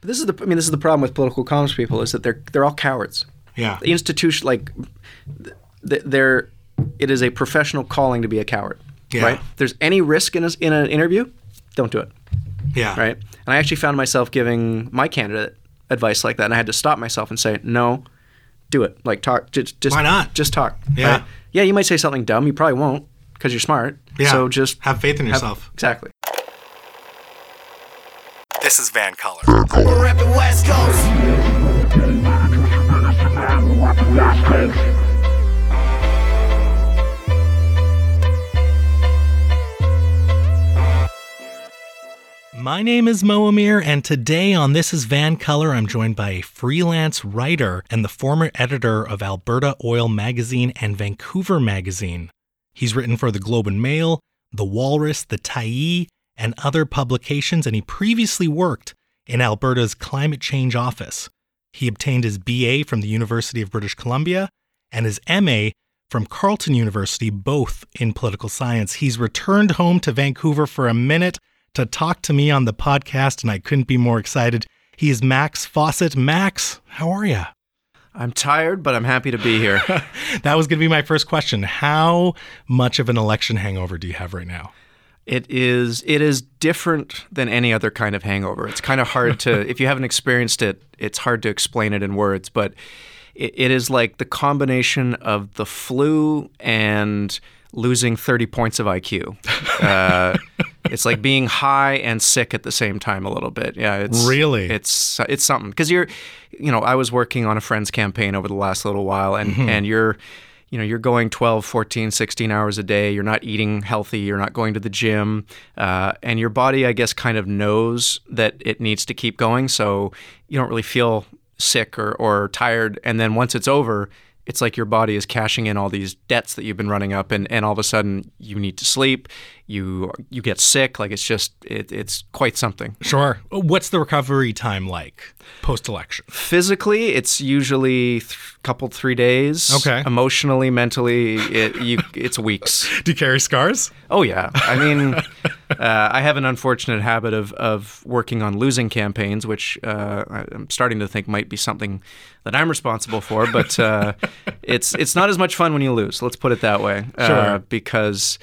But this is the, I mean, this is the problem with political comms people, is that they're all cowards. Yeah. The institution, like, it is a professional calling to be a coward. Yeah. Right? If there's any risk in an interview, don't do it. Yeah. Right? And I actually found myself giving my candidate advice like that, and I had to stop myself and say, no, do it. Like, talk. Just Why not? Just talk. Yeah. Right? Yeah, you might say something dumb. You probably won't, because you're smart. Yeah. So just have faith in yourself. Exactly. This is Vancolour. We're at the West Coast. My name is Mo Amir, and today on This is Vancolour, I'm joined by a freelance writer and the former editor of Alberta Oil Magazine and Vancouver Magazine. He's written for the Globe and Mail, The Walrus, The Tyee, and other publications, and he previously worked in Alberta's climate change office. He obtained his BA from the University of British Columbia and his MA from Carleton University, both in political science. He's returned home to Vancouver for a minute to talk to me on the podcast, and I couldn't be more excited. He is Max Fawcett. Max, how are you? I'm tired, but I'm happy to be here. That was going to be my first question. How much of an election hangover do you have right now? It is different than any other kind of hangover. It's kind of hard to, if you haven't experienced it, it's hard to explain it in words, but it is like the combination of the flu and losing 30 points of IQ. It's like being high and sick at the same time a little bit. Yeah, it's something, because I was working on a friend's campaign over the last little while, and mm-hmm. and you're going 12, 14, 16 hours a day. You're not eating healthy. You're not going to the gym, and your body, I guess, kind of knows that it needs to keep going. So you don't really feel sick or tired. And then once it's over, it's like your body is cashing in all these debts that you've been running up, and all of a sudden you need to sleep, you get sick, like it's quite something. Sure. What's the recovery time like post-election? Physically, it's usually couple, 3 days. Okay. Emotionally, mentally, it's weeks. Do you carry scars? Oh, yeah. I mean, I have an unfortunate habit of working on losing campaigns, which I'm starting to think might be something that I'm responsible for, but it's not as much fun when you lose. Let's put it that way. Sure. Because...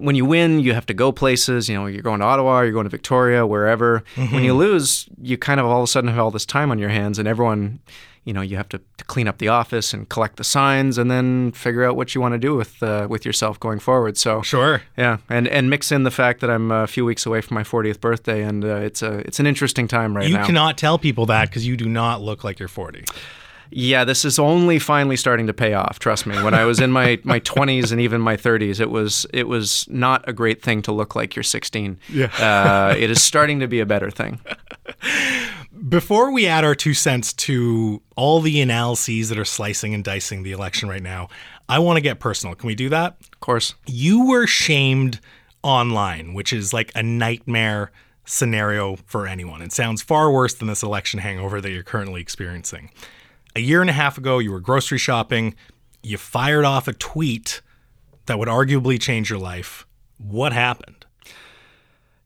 when you win, you have to go places. You're going to Ottawa, you're going to Victoria, wherever. Mm-hmm. When you lose, you kind of all of a sudden have all this time on your hands, and everyone, you have to clean up the office and collect the signs, and then figure out what you want to do with yourself going forward. So sure, yeah, and mix in the fact that I'm a few weeks away from my 40th birthday, and it's an interesting time right now. You cannot tell people that, because you do not look like you're 40. Yeah, this is only finally starting to pay off, trust me. When I was in my 20s and even my 30s, it was not a great thing to look like you're 16. Yeah. It is starting to be a better thing. Before we add our 2 cents to all the analyses that are slicing and dicing the election right now, I want to get personal. Can we do that? Of course. You were shamed online, which is like a nightmare scenario for anyone. It sounds far worse than this election hangover that you're currently experiencing. A year and a half ago, you were grocery shopping. You fired off a tweet that would arguably change your life. What happened?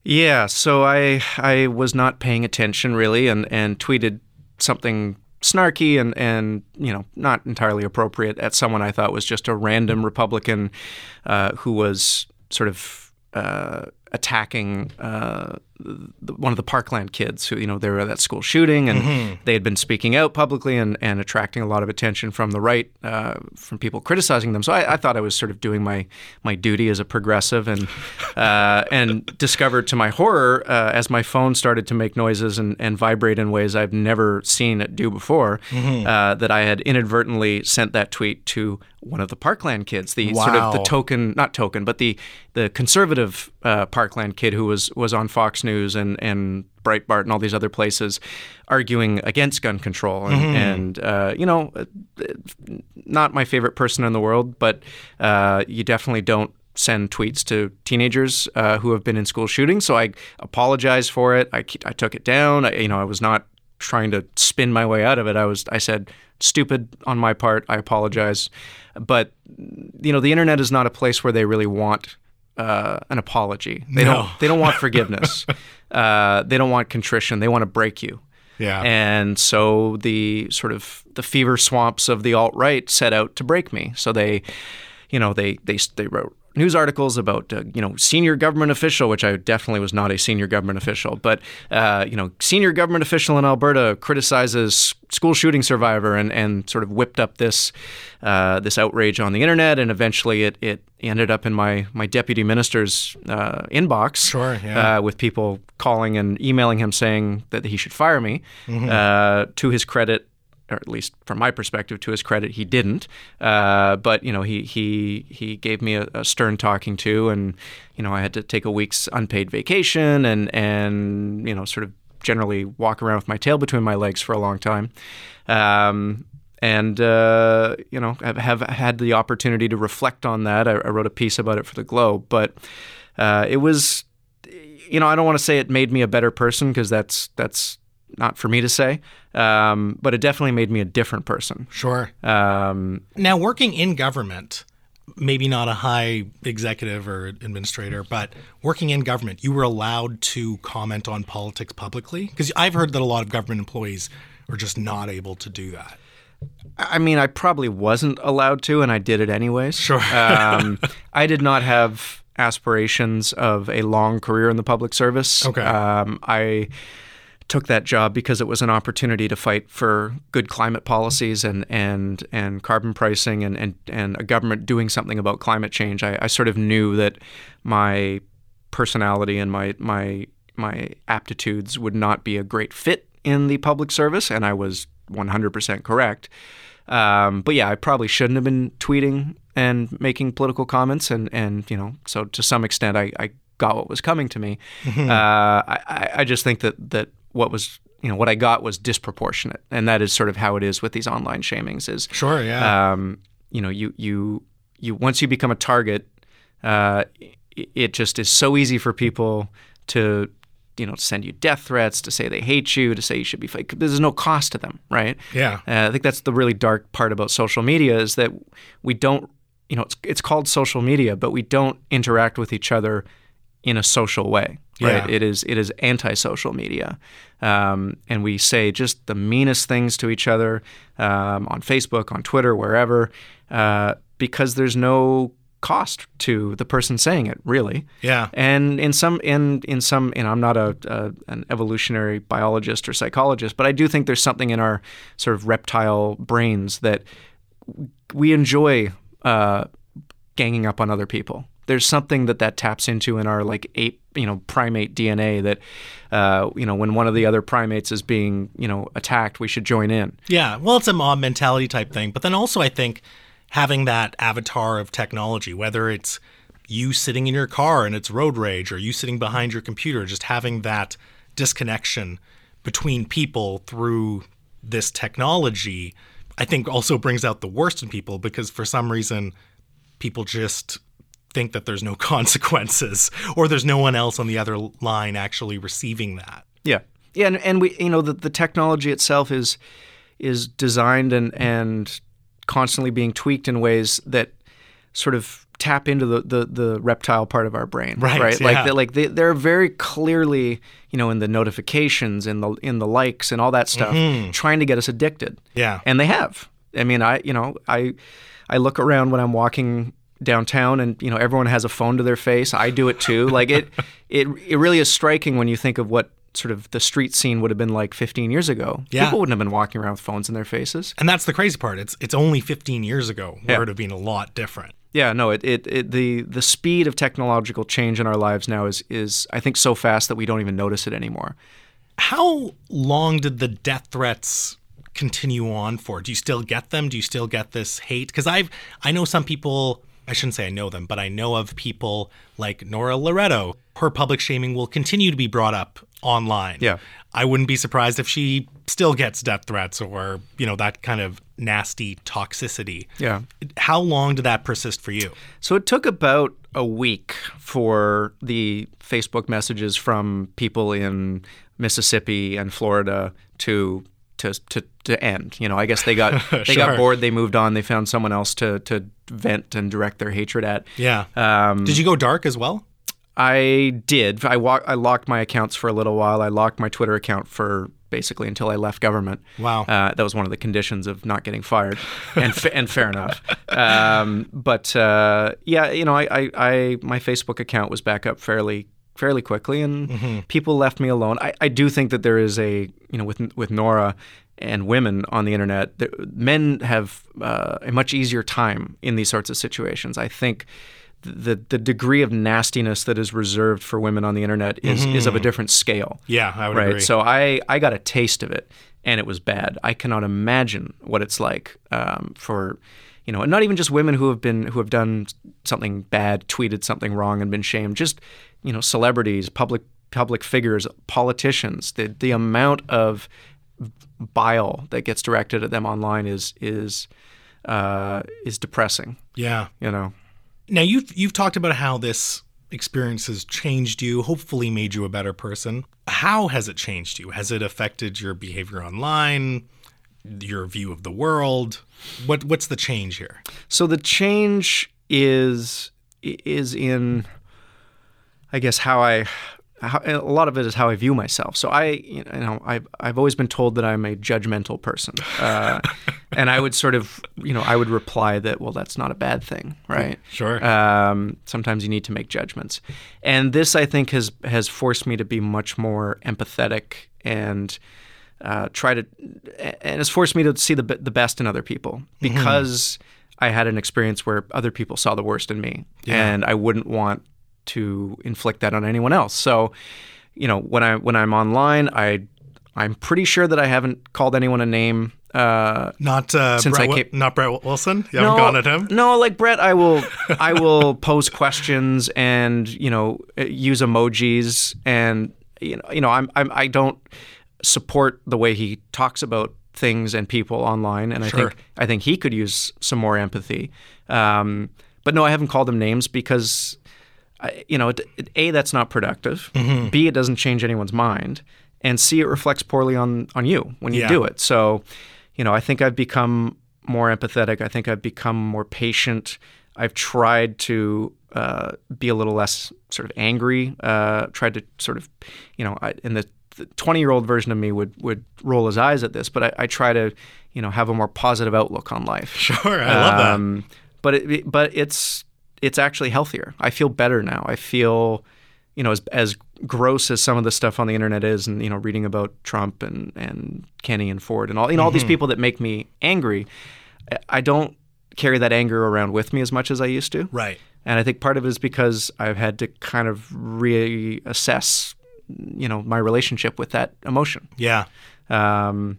Yeah, so I was not paying attention, really, and tweeted something snarky and not entirely appropriate at someone I thought was just a random Republican who was sort of attacking one of the Parkland kids who, they were at that school shooting, and mm-hmm. they had been speaking out publicly and attracting a lot of attention from the right, from people criticizing them. So I thought I was sort of doing my duty as a progressive, and discovered to my horror, as my phone started to make noises and vibrate in ways I've never seen it do before, mm-hmm. That I had inadvertently sent that tweet to one of the Parkland kids, the wow. sort of the token, not token, but the conservative Parkland kid who was on Fox News and Breitbart and all these other places arguing against gun control. And, mm-hmm. Not my favorite person in the world, but you definitely don't send tweets to teenagers who have been in school shootings. So I apologized for it. I took it down. I was not trying to spin my way out of it. I said, stupid on my part. I apologize. But, the internet is not a place where they really want an apology. They don't want forgiveness. They don't want contrition. They want to break you. Yeah. And so the sort of the fever swamps of the alt-right set out to break me. So they, you know, they wrote news articles about, you know, senior government official, which I definitely was not a senior government official, but, you know, senior government official in Alberta criticizes school shooting survivor, and sort of whipped up this this outrage on the internet. And eventually it ended up in my deputy minister's inbox. Sure, yeah. With people calling and emailing him saying that he should fire me. Mm-hmm. To his credit, or at least from my perspective, to his credit, he didn't. But, you know, he gave me a stern talking to, and, you know, I had to take a week's unpaid vacation and you know, sort of generally walk around with my tail between my legs for a long time. And you know, have had the opportunity to reflect on that. I wrote a piece about it for the Globe, but it was, you know, I don't want to say it made me a better person, because that's not for me to say, but it definitely made me a different person. Sure. Now, working in government, maybe not a high executive or administrator, but working in government, you were allowed to comment on politics publicly? Because I've heard that a lot of government employees are just not able to do that. I mean, I probably wasn't allowed to, and I did it anyways. Sure. I did not have aspirations of a long career in the public service. Okay. I took that job because it was an opportunity to fight for good climate policies and carbon pricing and a government doing something about climate change. I sort of knew that my personality and my aptitudes would not be a great fit in the public service, and I was 100% correct. But yeah, I probably shouldn't have been tweeting and making political comments, and you know, so to some extent I got what was coming to me. Mm-hmm. I just think that what was, you know, what I got was disproportionate, and that is sort of how it is with these online shamings. Is sure, yeah. You know, you once you become a target, it just is so easy for people to, you know, send you death threats, to say they hate you, to say you should be fake. There's no cost to them, right? Yeah. I think that's the really dark part about social media, is that we don't, you know, it's called social media, but we don't interact with each other in a social way, right? Yeah. It is anti-social media. And we say just the meanest things to each other, on Facebook, on Twitter, wherever, because there's no cost to the person saying it, really. Yeah. And in some, I'm not an evolutionary biologist or psychologist, but I do think there's something in our sort of reptile brains that we enjoy ganging up on other people. There's something that taps into in our, like, ape, you know, primate DNA that, you know, when one of the other primates is being, you know, attacked, we should join in. Yeah. Well, it's a mob mentality type thing. But then also, I think having that avatar of technology, whether it's you sitting in your car and it's road rage, or you sitting behind your computer, just having that disconnection between people through this technology, I think also brings out the worst in people, because for some reason people just think that there's no consequences, or there's no one else on the other line actually receiving that. Yeah. Yeah. And we, you know, the technology itself is designed and constantly being tweaked in ways that sort of tap into the reptile part of our brain. Right. Right? Yeah. They're very clearly, you know, in the notifications, in the likes and all that stuff, mm-hmm. trying to get us addicted. Yeah. And they have. I mean, I look around when I'm walking downtown, and, you know, everyone has a phone to their face. I do it too. Like, it really is striking when you think of what sort of the street scene would have been like 15 years ago. Yeah. People wouldn't have been walking around with phones in their faces. And that's the crazy part. It's only 15 years ago where it would have been a lot different. Yeah, no, the speed of technological change in our lives now is I think so fast that we don't even notice it anymore. How long did the death threats continue on for? Do you still get them? Do you still get this hate? Because I know some people, I shouldn't say I know them, but I know of people like Nora Loreto. Her public shaming will continue to be brought up online. Yeah. I wouldn't be surprised if she still gets death threats, or, you know, that kind of nasty toxicity. Yeah. How long did that persist for you? So it took about a week for the Facebook messages from people in Mississippi and Florida to end. You know, I guess they sure. got bored, they moved on, they found someone else to vent and direct their hatred at. Yeah. Did you go dark as well? I did. I locked my accounts for a little while. I locked my Twitter account for basically until I left government. Wow. That was one of the conditions of not getting fired, and fair enough. I my Facebook account was back up fairly quickly, and mm-hmm. people left me alone. I do think that there is a, with Nora and women on the internet, men have a much easier time in these sorts of situations. I think the degree of nastiness that is reserved for women on the internet is of a different scale. Yeah, I would agree. So I got a taste of it, and it was bad. I cannot imagine what it's like for, and not even just women who have done something bad, tweeted something wrong and been shamed, just, celebrities, public figures, politicians, the amount of bile that gets directed at them online is depressing. Yeah. Now, you've talked about how this experience has changed you, hopefully made you a better person. How has it changed you? Has it affected your behavior online, your view of the world? What's the change here? So the change is in, I guess, a lot of it is how I view myself. So I've always been told that I'm a judgmental person, and I would sort of, I would reply that, well, that's not a bad thing, right? Sure. Sometimes you need to make judgments, and this, I think, has forced me to be much more empathetic and has forced me to see the best in other people, because I had an experience where other people saw the worst in me, and I wouldn't want to inflict that on anyone else. So, when I'm online, I'm pretty sure that I haven't called anyone a name. Not Brett Wilson. You haven't gone at him. No, like Brett, I will pose questions and use emojis, and I don't support the way he talks about things and people online, and sure. I think he could use some more empathy. But no, I haven't called him names because. A, that's not productive. Mm-hmm. B, it doesn't change anyone's mind. And C, it reflects poorly on you when you do it. So, I think I've become more empathetic. I think I've become more patient. I've tried to be a little less sort of angry, tried to sort of, and the 20-year-old version of me would roll his eyes at this, but I try to, have a more positive outlook on life. Sure, I love that. But it's actually healthier. I feel better now. I feel, as gross as some of the stuff on the internet is, and, reading about Trump and Kenny and Ford and all, all these people that make me angry, I don't carry that anger around with me as much as I used to. Right. And I think part of it is because I've had to kind of reassess, my relationship with that emotion. Yeah. I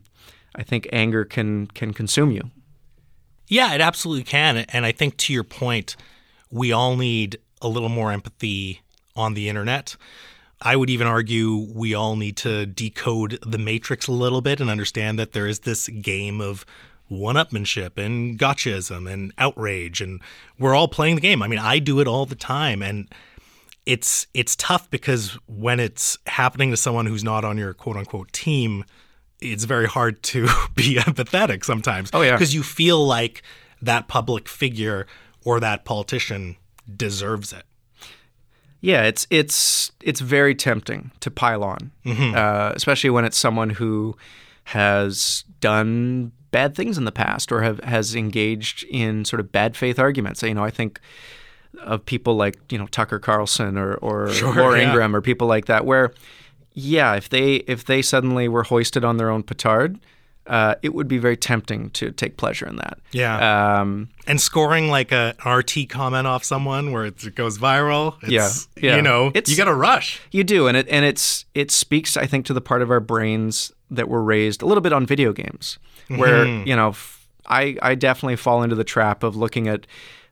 think anger can consume you. Yeah, it absolutely can. And I think, to your point, we all need a little more empathy on the internet. I would even argue we all need to decode the matrix a little bit and understand that there is this game of one-upmanship and gotchaism and outrage, and we're all playing the game. I mean, I do it all the time, and it's tough because when it's happening to someone who's not on your quote-unquote team, it's very hard to be empathetic sometimes. Oh, yeah. Because you feel like that public figure or that politician deserves it. Yeah, it's very tempting to pile on, especially when it's someone who has done bad things in the past or has engaged in sort of bad faith arguments. I think of people like Tucker Carlson or Laura Ingraham or people like that, where if they suddenly were hoisted on their own petard. It would be very tempting to take pleasure in that. Yeah. And scoring like an RT comment off someone where it goes viral. You got to rush. You do. And it speaks, I think, to the part of our brains that were raised a little bit on video games where, I definitely fall into the trap of looking at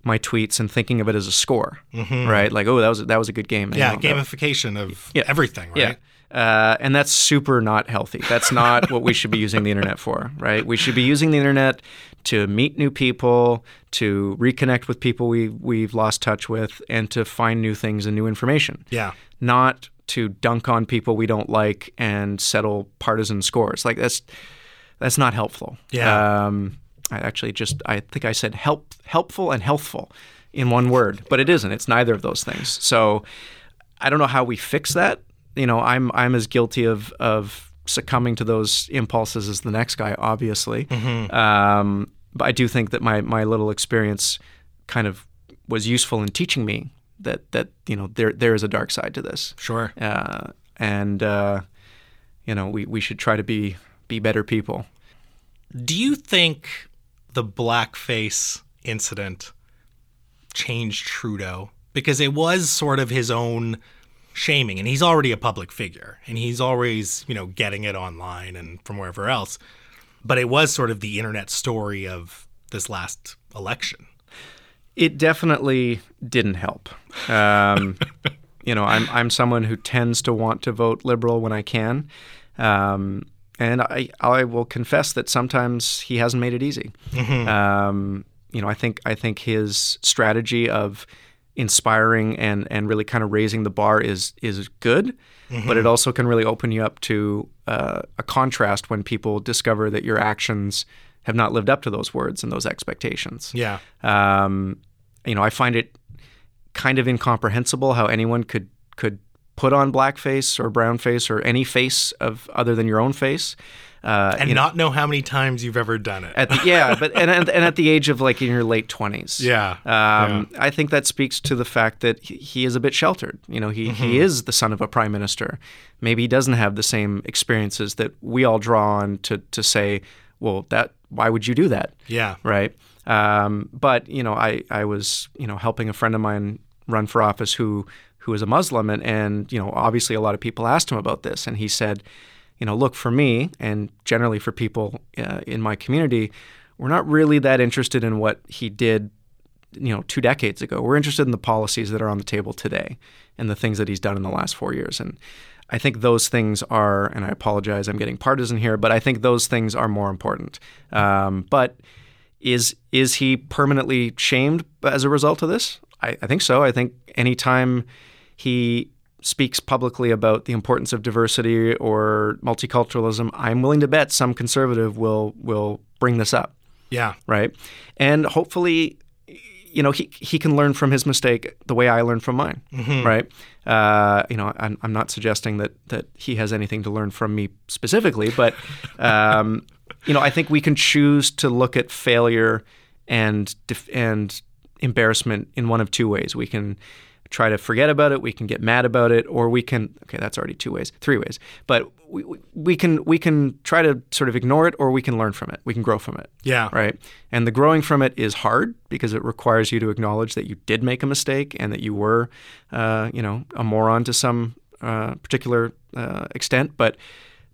my tweets and thinking of it as a score, right? Like, oh, that was a good game. Yeah, gamification of everything, right? Yeah. And that's super not healthy. That's not what we should be using the internet for, right? We should be using the internet to meet new people, to reconnect with people we've lost touch with, and to find new things and new information. Yeah. Not to dunk on people we don't like and settle partisan scores. Like that's not helpful. Yeah. I think I said helpful and healthful in one word, but it isn't. It's neither of those things. So I don't know how we fix that. You know, I'm as guilty of succumbing to those impulses as the next guy, obviously. Mm-hmm. But I do think that my little experience kind of was useful in teaching me that you know, there is a dark side to this. Sure. And you know, we should try to be better people. Do you think the blackface incident changed Trudeau? Because it was sort of his own shaming, and he's already a public figure, and he's always, you know, getting it online and from wherever else. But it was sort of the internet story of this last election. It definitely didn't help. You know, I'm someone who tends to want to vote Liberal when I can. And I will confess that sometimes he hasn't made it easy. Mm-hmm. You know, I think his strategy of inspiring and really kind of raising the bar is good, mm-hmm. but it also can really open you up to a contrast when people discover that your actions have not lived up to those words and those expectations. Yeah. You know, I find it kind of incomprehensible how anyone could put on blackface or brownface or any face of other than your own face, and not know how many times you've ever done it. But at the age of like in your late 20s. Yeah. I think that speaks to the fact that he is a bit sheltered. You know, he is the son of a prime minister. Maybe he doesn't have the same experiences that we all draw on to say, well, that why would you do that? Yeah. Right. But you know, I was, you know, helping a friend of mine run for office who is a Muslim, and you know, obviously a lot of people asked him about this, and he said, you know, look, for me and generally for people in my community, we're not really that interested in what he did, you know, 2 decades ago. We're interested in the policies that are on the table today and the things that he's done in the last 4 years. And I think those things are, and I apologize, I'm getting partisan here, but I think those things are more important. But is he permanently shamed as a result of this? I think so. I think anytime he speaks publicly about the importance of diversity or multiculturalism, I'm willing to bet some conservative will bring this up. Yeah. Right? And hopefully, you know, he can learn from his mistake the way I learned from mine. Mm-hmm. Right? You know, I'm not suggesting that he has anything to learn from me specifically, but you know, I think we can choose to look at failure and embarrassment in one of two ways. We can try to forget about it, we can get mad about it, or we can, okay, that's already 3 ways, but we can try to sort of ignore it, or we can learn from it, we can grow from it. Yeah. Right? And the growing from it is hard because it requires you to acknowledge that you did make a mistake and that you were, you know, a moron to some particular extent, but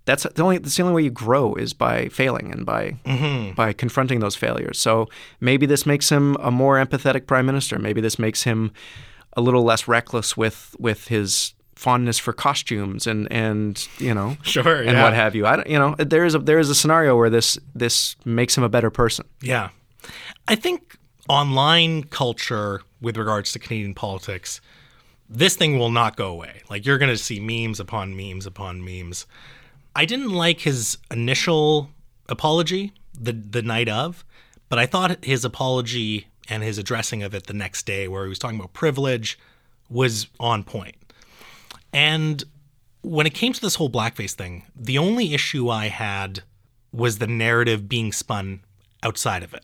That's the only way you grow is by failing and by mm-hmm. by confronting those failures. So maybe this makes him a more empathetic prime minister. Maybe this makes him a little less reckless with his fondness for costumes and you know sure, and yeah. what have you. I don't, you know, there is a scenario where this makes him a better person. Yeah, I think online culture with regards to Canadian politics, this thing will not go away. Like, you're going to see memes upon memes upon memes. I didn't like his initial apology the night of, but I thought his apology and his addressing of it the next day, where he was talking about privilege, was on point. And when it came to this whole blackface thing, the only issue I had was the narrative being spun outside of it,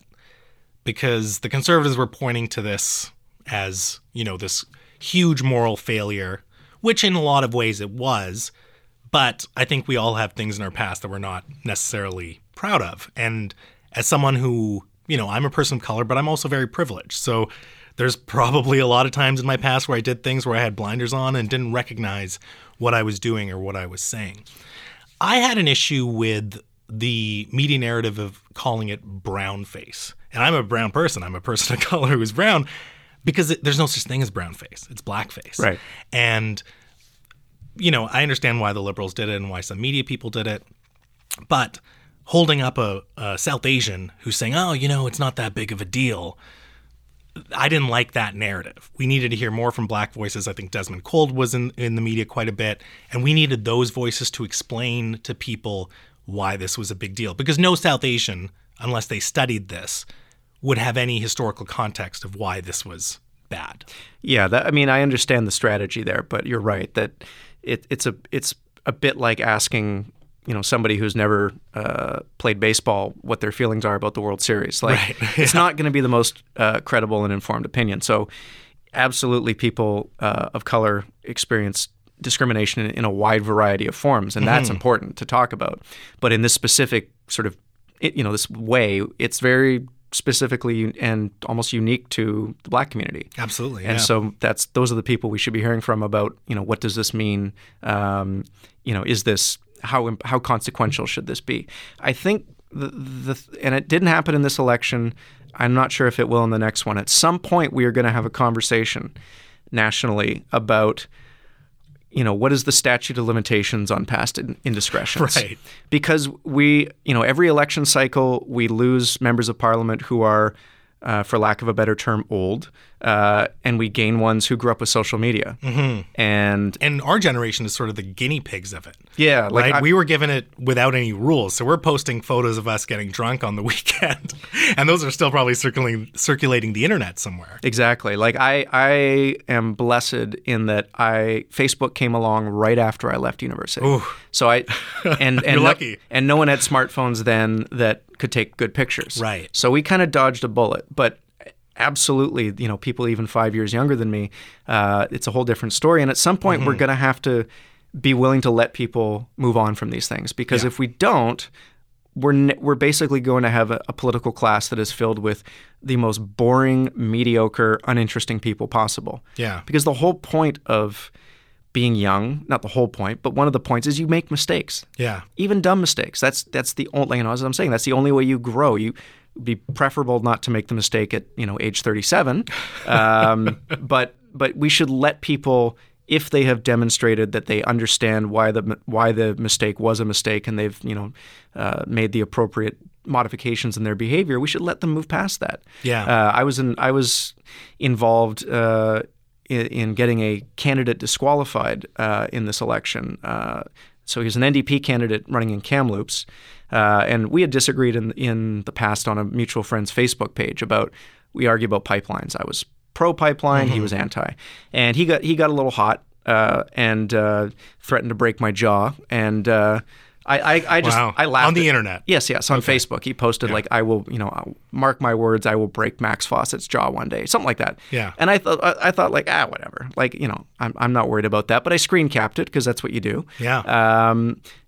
because the Conservatives were pointing to this as, you know, this huge moral failure, which in a lot of ways it was. But I think we all have things in our past that we're not necessarily proud of. And as someone who, you know, I'm a person of color, but I'm also very privileged. So there's probably a lot of times in my past where I did things where I had blinders on and didn't recognize what I was doing or what I was saying. I had an issue with the media narrative of calling it brownface. And I'm a brown person. I'm a person of color who is brown, because there's no such thing as brownface. It's blackface. Right. And you know, I understand why the Liberals did it and why some media people did it, but holding up a South Asian who's saying, oh, you know, it's not that big of a deal, I didn't like that narrative. We needed to hear more from Black voices. I think Desmond Gold was in the media quite a bit, and we needed those voices to explain to people why this was a big deal, because no South Asian, unless they studied this, would have any historical context of why this was bad. Yeah, I understand the strategy there, but you're right that it's a bit like asking, somebody who's never played baseball what their feelings are about the World Series. Like, right. Yeah. It's not going to be the most credible and informed opinion. So absolutely, people of color experience discrimination in a wide variety of forms, and that's important to talk about. But in this specific sort of, this way, it's very specifically and almost unique to the Black community. Absolutely, yeah. And so those are the people we should be hearing from about, what does this mean? Is this, how consequential should this be? I think and it didn't happen in this election. I'm not sure if it will in the next one. At some point, we are going to have a conversation nationally about, what is the statute of limitations on past indiscretions? Right. Because we, every election cycle, we lose members of parliament who are, for lack of a better term, old, and we gain ones who grew up with social media. Mm-hmm. And our generation is sort of the guinea pigs of it. Yeah. Like, right? We were given it without any rules. So we're posting photos of us getting drunk on the weekend, and those are still probably circulating the internet somewhere. Exactly. Like, I am blessed in that Facebook came along right after I left university. Ooh. So you're lucky. And no one had smartphones then that could take good pictures. Right. So we kind of dodged a bullet, but absolutely, people even 5 years younger than me, it's a whole different story. And at some point, we're going to have to be willing to let people move on from these things, because if we don't, we're basically going to have a political class that is filled with the most boring, mediocre, uninteresting people possible. Yeah. Because the whole point of being young, not the whole point, but one of the points is you make mistakes. Yeah. Even dumb mistakes. That's the only, as I'm saying, that's the only way you grow. You would be preferable not to make the mistake at, age 37. But we should let people, if they have demonstrated that they understand why the mistake was a mistake and they've, made the appropriate modifications in their behavior, we should let them move past that. Yeah. I was involved in getting a candidate disqualified in this election. So he was an NDP candidate running in Kamloops. And we had disagreed in the past on a mutual friend's Facebook page we argue about pipelines. I was pro-pipeline, he was anti. And he got a little hot and threatened to break my jaw. And I laughed. On the internet? Yes, on Facebook. He posted I will, mark my words, I will break Max Fawcett's jaw one day, something like that. Yeah. And I thought whatever. I'm not worried about that, but I screen capped it because that's what you do. Yeah.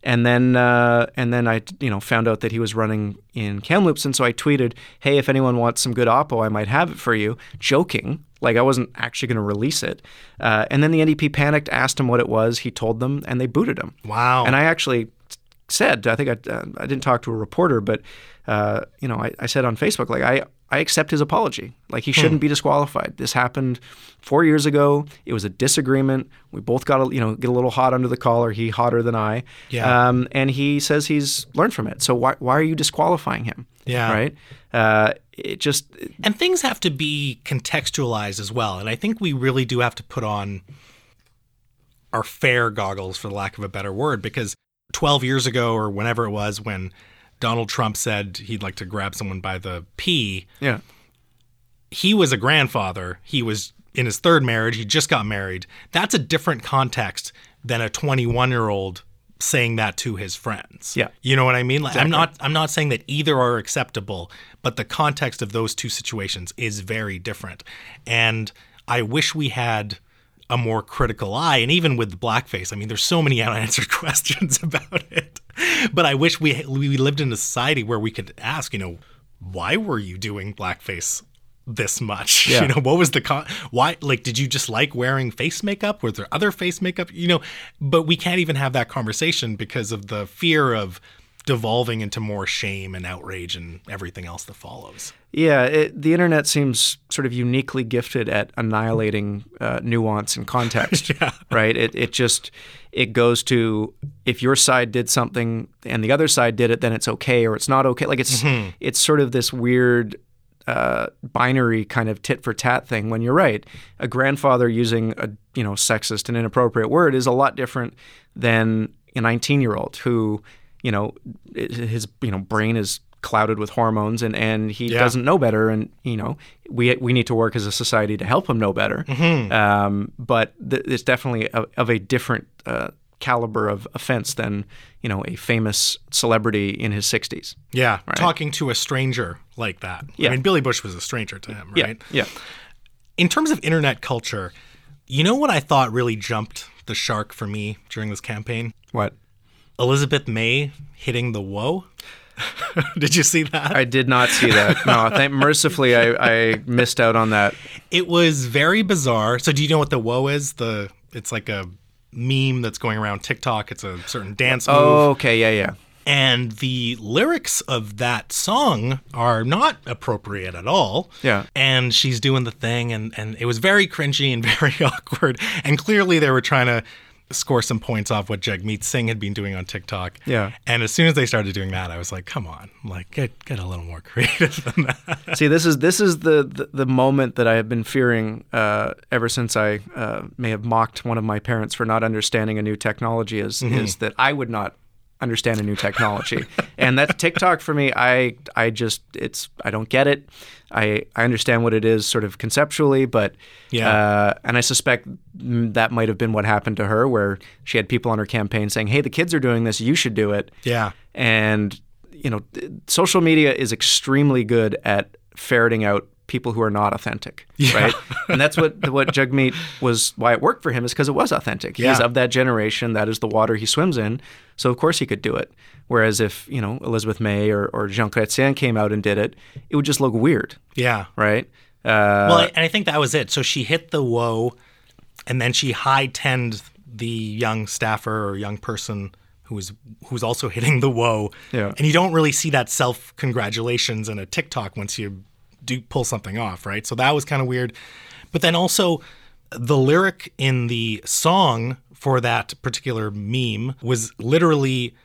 And then I, found out that he was running in Kamloops, and so I tweeted, "Hey, if anyone wants some good oppo, I might have it for you." Joking. I wasn't actually going to release it. And then the NDP panicked, asked him what it was, he told them, and they booted him. Wow. And I actually said, I think I didn't talk to a reporter, but I said on Facebook, I accept his apology. He shouldn't be disqualified. This happened 4 years ago. It was a disagreement. We both got get a little hot under the collar. He hotter than I. Yeah. And he says he's learned from it. So why are you disqualifying him? Yeah. Right. And things have to be contextualized as well. And I think we really do have to put on our fair goggles, for lack of a better word, because 12 years ago or whenever it was when Donald Trump said he'd like to grab someone by the pee. Yeah. He was a grandfather. He was in his third marriage. He just got married. That's a different context than a 21-year-old saying that to his friends. Yeah. You know what I mean? Exactly. I'm not saying that either are acceptable, but the context of those two situations is very different. And I wish we had a more critical eye. And even with blackface, there's so many unanswered questions about it. But I wish we lived in a society where we could ask, why were you doing blackface this much? Yeah. What was the why? Did you just like wearing face makeup? Was there other face makeup? But we can't even have that conversation because of the fear of devolving into more shame and outrage and everything else that follows. Yeah, the internet seems sort of uniquely gifted at annihilating nuance and context, yeah. Right? It goes to, if your side did something and the other side did it, then it's okay or it's not okay. It's sort of this weird binary kind of tit for tat thing. When you're right, a grandfather using a sexist and inappropriate word is a lot different than a 19-year-old who his brain is clouded with hormones, and he doesn't know better. And, you know, we need to work as a society to help him know better. Mm-hmm. But it's definitely of a different caliber of offense than, you know, a famous celebrity in his 60s. Yeah. Right? Talking to a stranger like that. Yeah. I mean, Billy Bush was a stranger to him, right? Yeah. In terms of internet culture, you know what I thought really jumped the shark for me during this campaign? What? Elizabeth May hitting the whoa. Did you see that? I did not see that. No, mercifully, I missed out on that. It was very bizarre. So do you know what the woe is? It's like a meme that's going around TikTok. It's a certain dance move. Oh, okay. Yeah. And the lyrics of that song are not appropriate at all. Yeah. And she's doing the thing, and it was very cringy and very awkward. And clearly they were trying to score some points off what Jagmeet Singh had been doing on TikTok. Yeah. And as soon as they started doing that, I was like, come on, like get a little more creative than that. See, this is the moment that I have been fearing ever since I may have mocked one of my parents for not understanding a new technology is that I would not understand a new technology. And that's TikTok for me. I don't get it. I understand what it is sort of conceptually, but and I suspect that might have been what happened to her, where she had people on her campaign saying, "Hey, the kids are doing this, you should do it." Yeah. And you know, social media is extremely good at ferreting out people who are not authentic, right? And that's what Jagmeet was, why it worked for him, is because it was authentic. He's of that generation. That is the water he swims in. So of course he could do it. Whereas if, you know, Elizabeth May or Jean Chrétien came out and did it, it would just look weird. Yeah. Right? Well, and I think that was it. So she hit the whoa, and then she high-tenned the young staffer or young person who's also hitting the whoa. Yeah. And you don't really see that self-congratulations in a TikTok once you do pull something off, right? So that was kind of weird. But then also the lyric in the song for that particular meme was literally,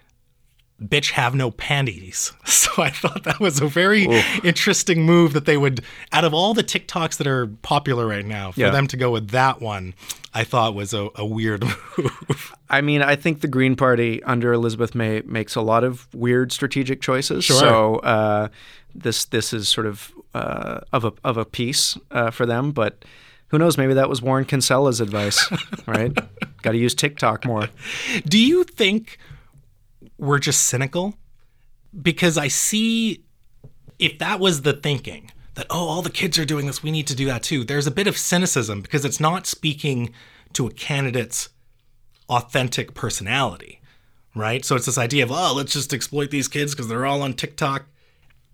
"Bitch have no panties." So I thought that was a very interesting move that they would, out of all the TikToks that are popular right now, for them to go with that one, I thought was a weird move. I mean, I think the Green Party under Elizabeth May makes a lot of weird strategic choices. Sure. So this is sort of a piece for them, but who knows? Maybe that was Warren Kinsella's advice, right? Got to use TikTok more. Do you think we're just cynical? Because I see, if that was the thinking, that, oh, all the kids are doing this, we need to do that too, there's a bit of cynicism because it's not speaking to a candidate's authentic personality, right? So it's this idea of, oh, let's just exploit these kids because they're all on TikTok.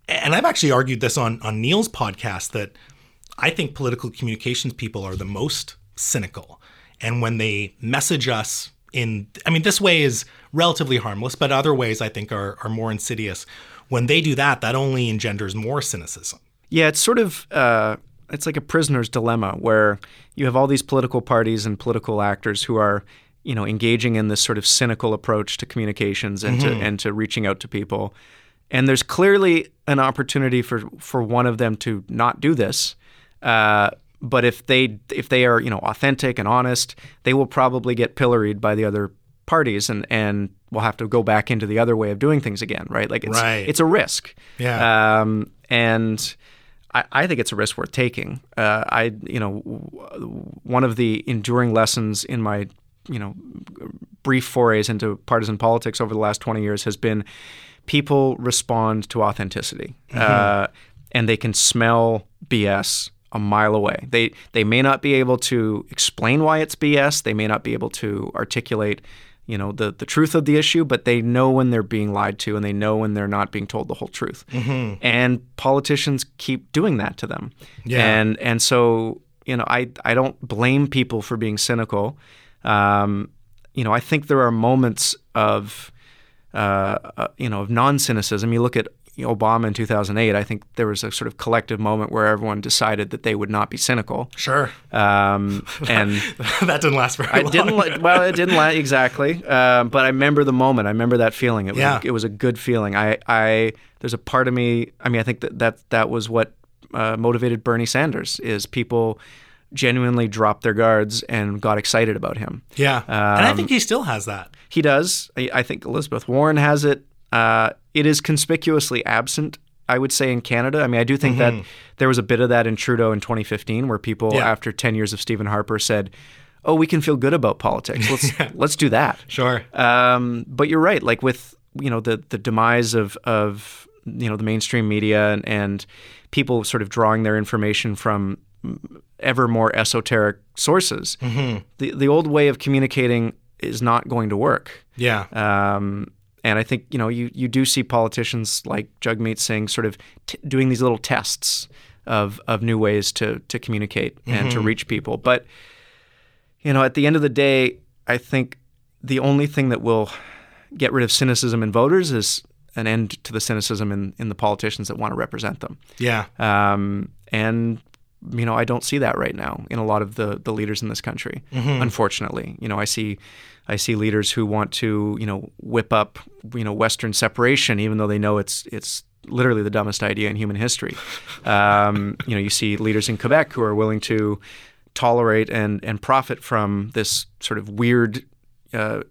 And I've actually argued this on Neil's podcast, that I think political communications people are the most cynical. And when they message us this way is relatively harmless, but other ways I think are more insidious. When they do that, that only engenders more cynicism. Yeah, it's sort of it's like a prisoner's dilemma, where you have all these political parties and political actors who are, you know, engaging in this sort of cynical approach to communications and to reaching out to people. And there's clearly an opportunity for one of them to not do this. But if they are, you know, authentic and honest, they will probably get pilloried by the other parties and will have to go back into the other way of doing things again, right? Like it's a risk. Yeah. And I think it's a risk worth taking. One of the enduring lessons in my, you know, brief forays into partisan politics over the last 20 years has been people respond to authenticity, and they can smell BS a mile away. They may not be able to explain why it's BS. They may not be able to articulate, you know, the truth of the issue, but they know when they're being lied to, and they know when they're not being told the whole truth. Mm-hmm. And politicians keep doing that to them. Yeah. And so, you know, I don't blame people for being cynical. You know, I think there are moments of of non-cynicism. You look at Obama in 2008, I think there was a sort of collective moment where everyone decided that they would not be cynical. Sure. And that didn't last very long. It didn't last, exactly. But I remember the moment. I remember that feeling. It was a good feeling. There's a part of me, I mean, I think that was what motivated Bernie Sanders, is people genuinely dropped their guards and got excited about him. Yeah. And I think he still has that. He does. I think Elizabeth Warren has it. It is conspicuously absent, I would say, in Canada. I mean, I do think that there was a bit of that in Trudeau in 2015, where people, after 10 years of Stephen Harper, said, oh, we can feel good about politics. Let's do that. Sure. But you're right. Like with, you know, the demise of you know, the mainstream media and people sort of drawing their information from ever more esoteric sources, the old way of communicating is not going to work. Yeah. And I think, you know, you do see politicians like Jagmeet Singh sort of doing these little tests of new ways to communicate and to reach people. But, you know, at the end of the day, I think the only thing that will get rid of cynicism in voters is an end to the cynicism in the politicians that want to represent them. Yeah. And, you know, I don't see that right now in a lot of the leaders in this country, unfortunately. You know, I see leaders who want to, you know, whip up, you know, Western separation, even though they know it's literally the dumbest idea in human history. You know, you see leaders in Quebec who are willing to tolerate and profit from this sort of weird,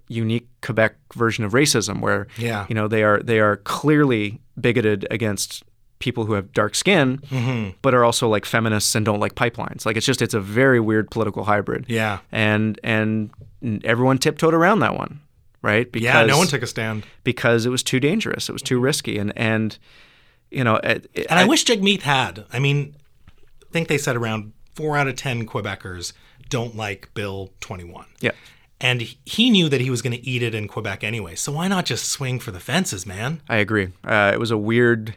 unique Quebec version of racism, where you know, they are clearly bigoted against people who have dark skin, but are also like feminists and don't like pipelines. Like it's a very weird political hybrid. Yeah, and everyone tiptoed around that one, right? Because, no one took a stand because it was too dangerous. It was too risky, and you know. And I wish Jagmeet had. I mean, I think they said around 4 out of 10 Quebecers don't like Bill 21. Yeah. And he knew that he was going to eat it in Quebec anyway. So why not just swing for the fences, man? I agree. It was a weird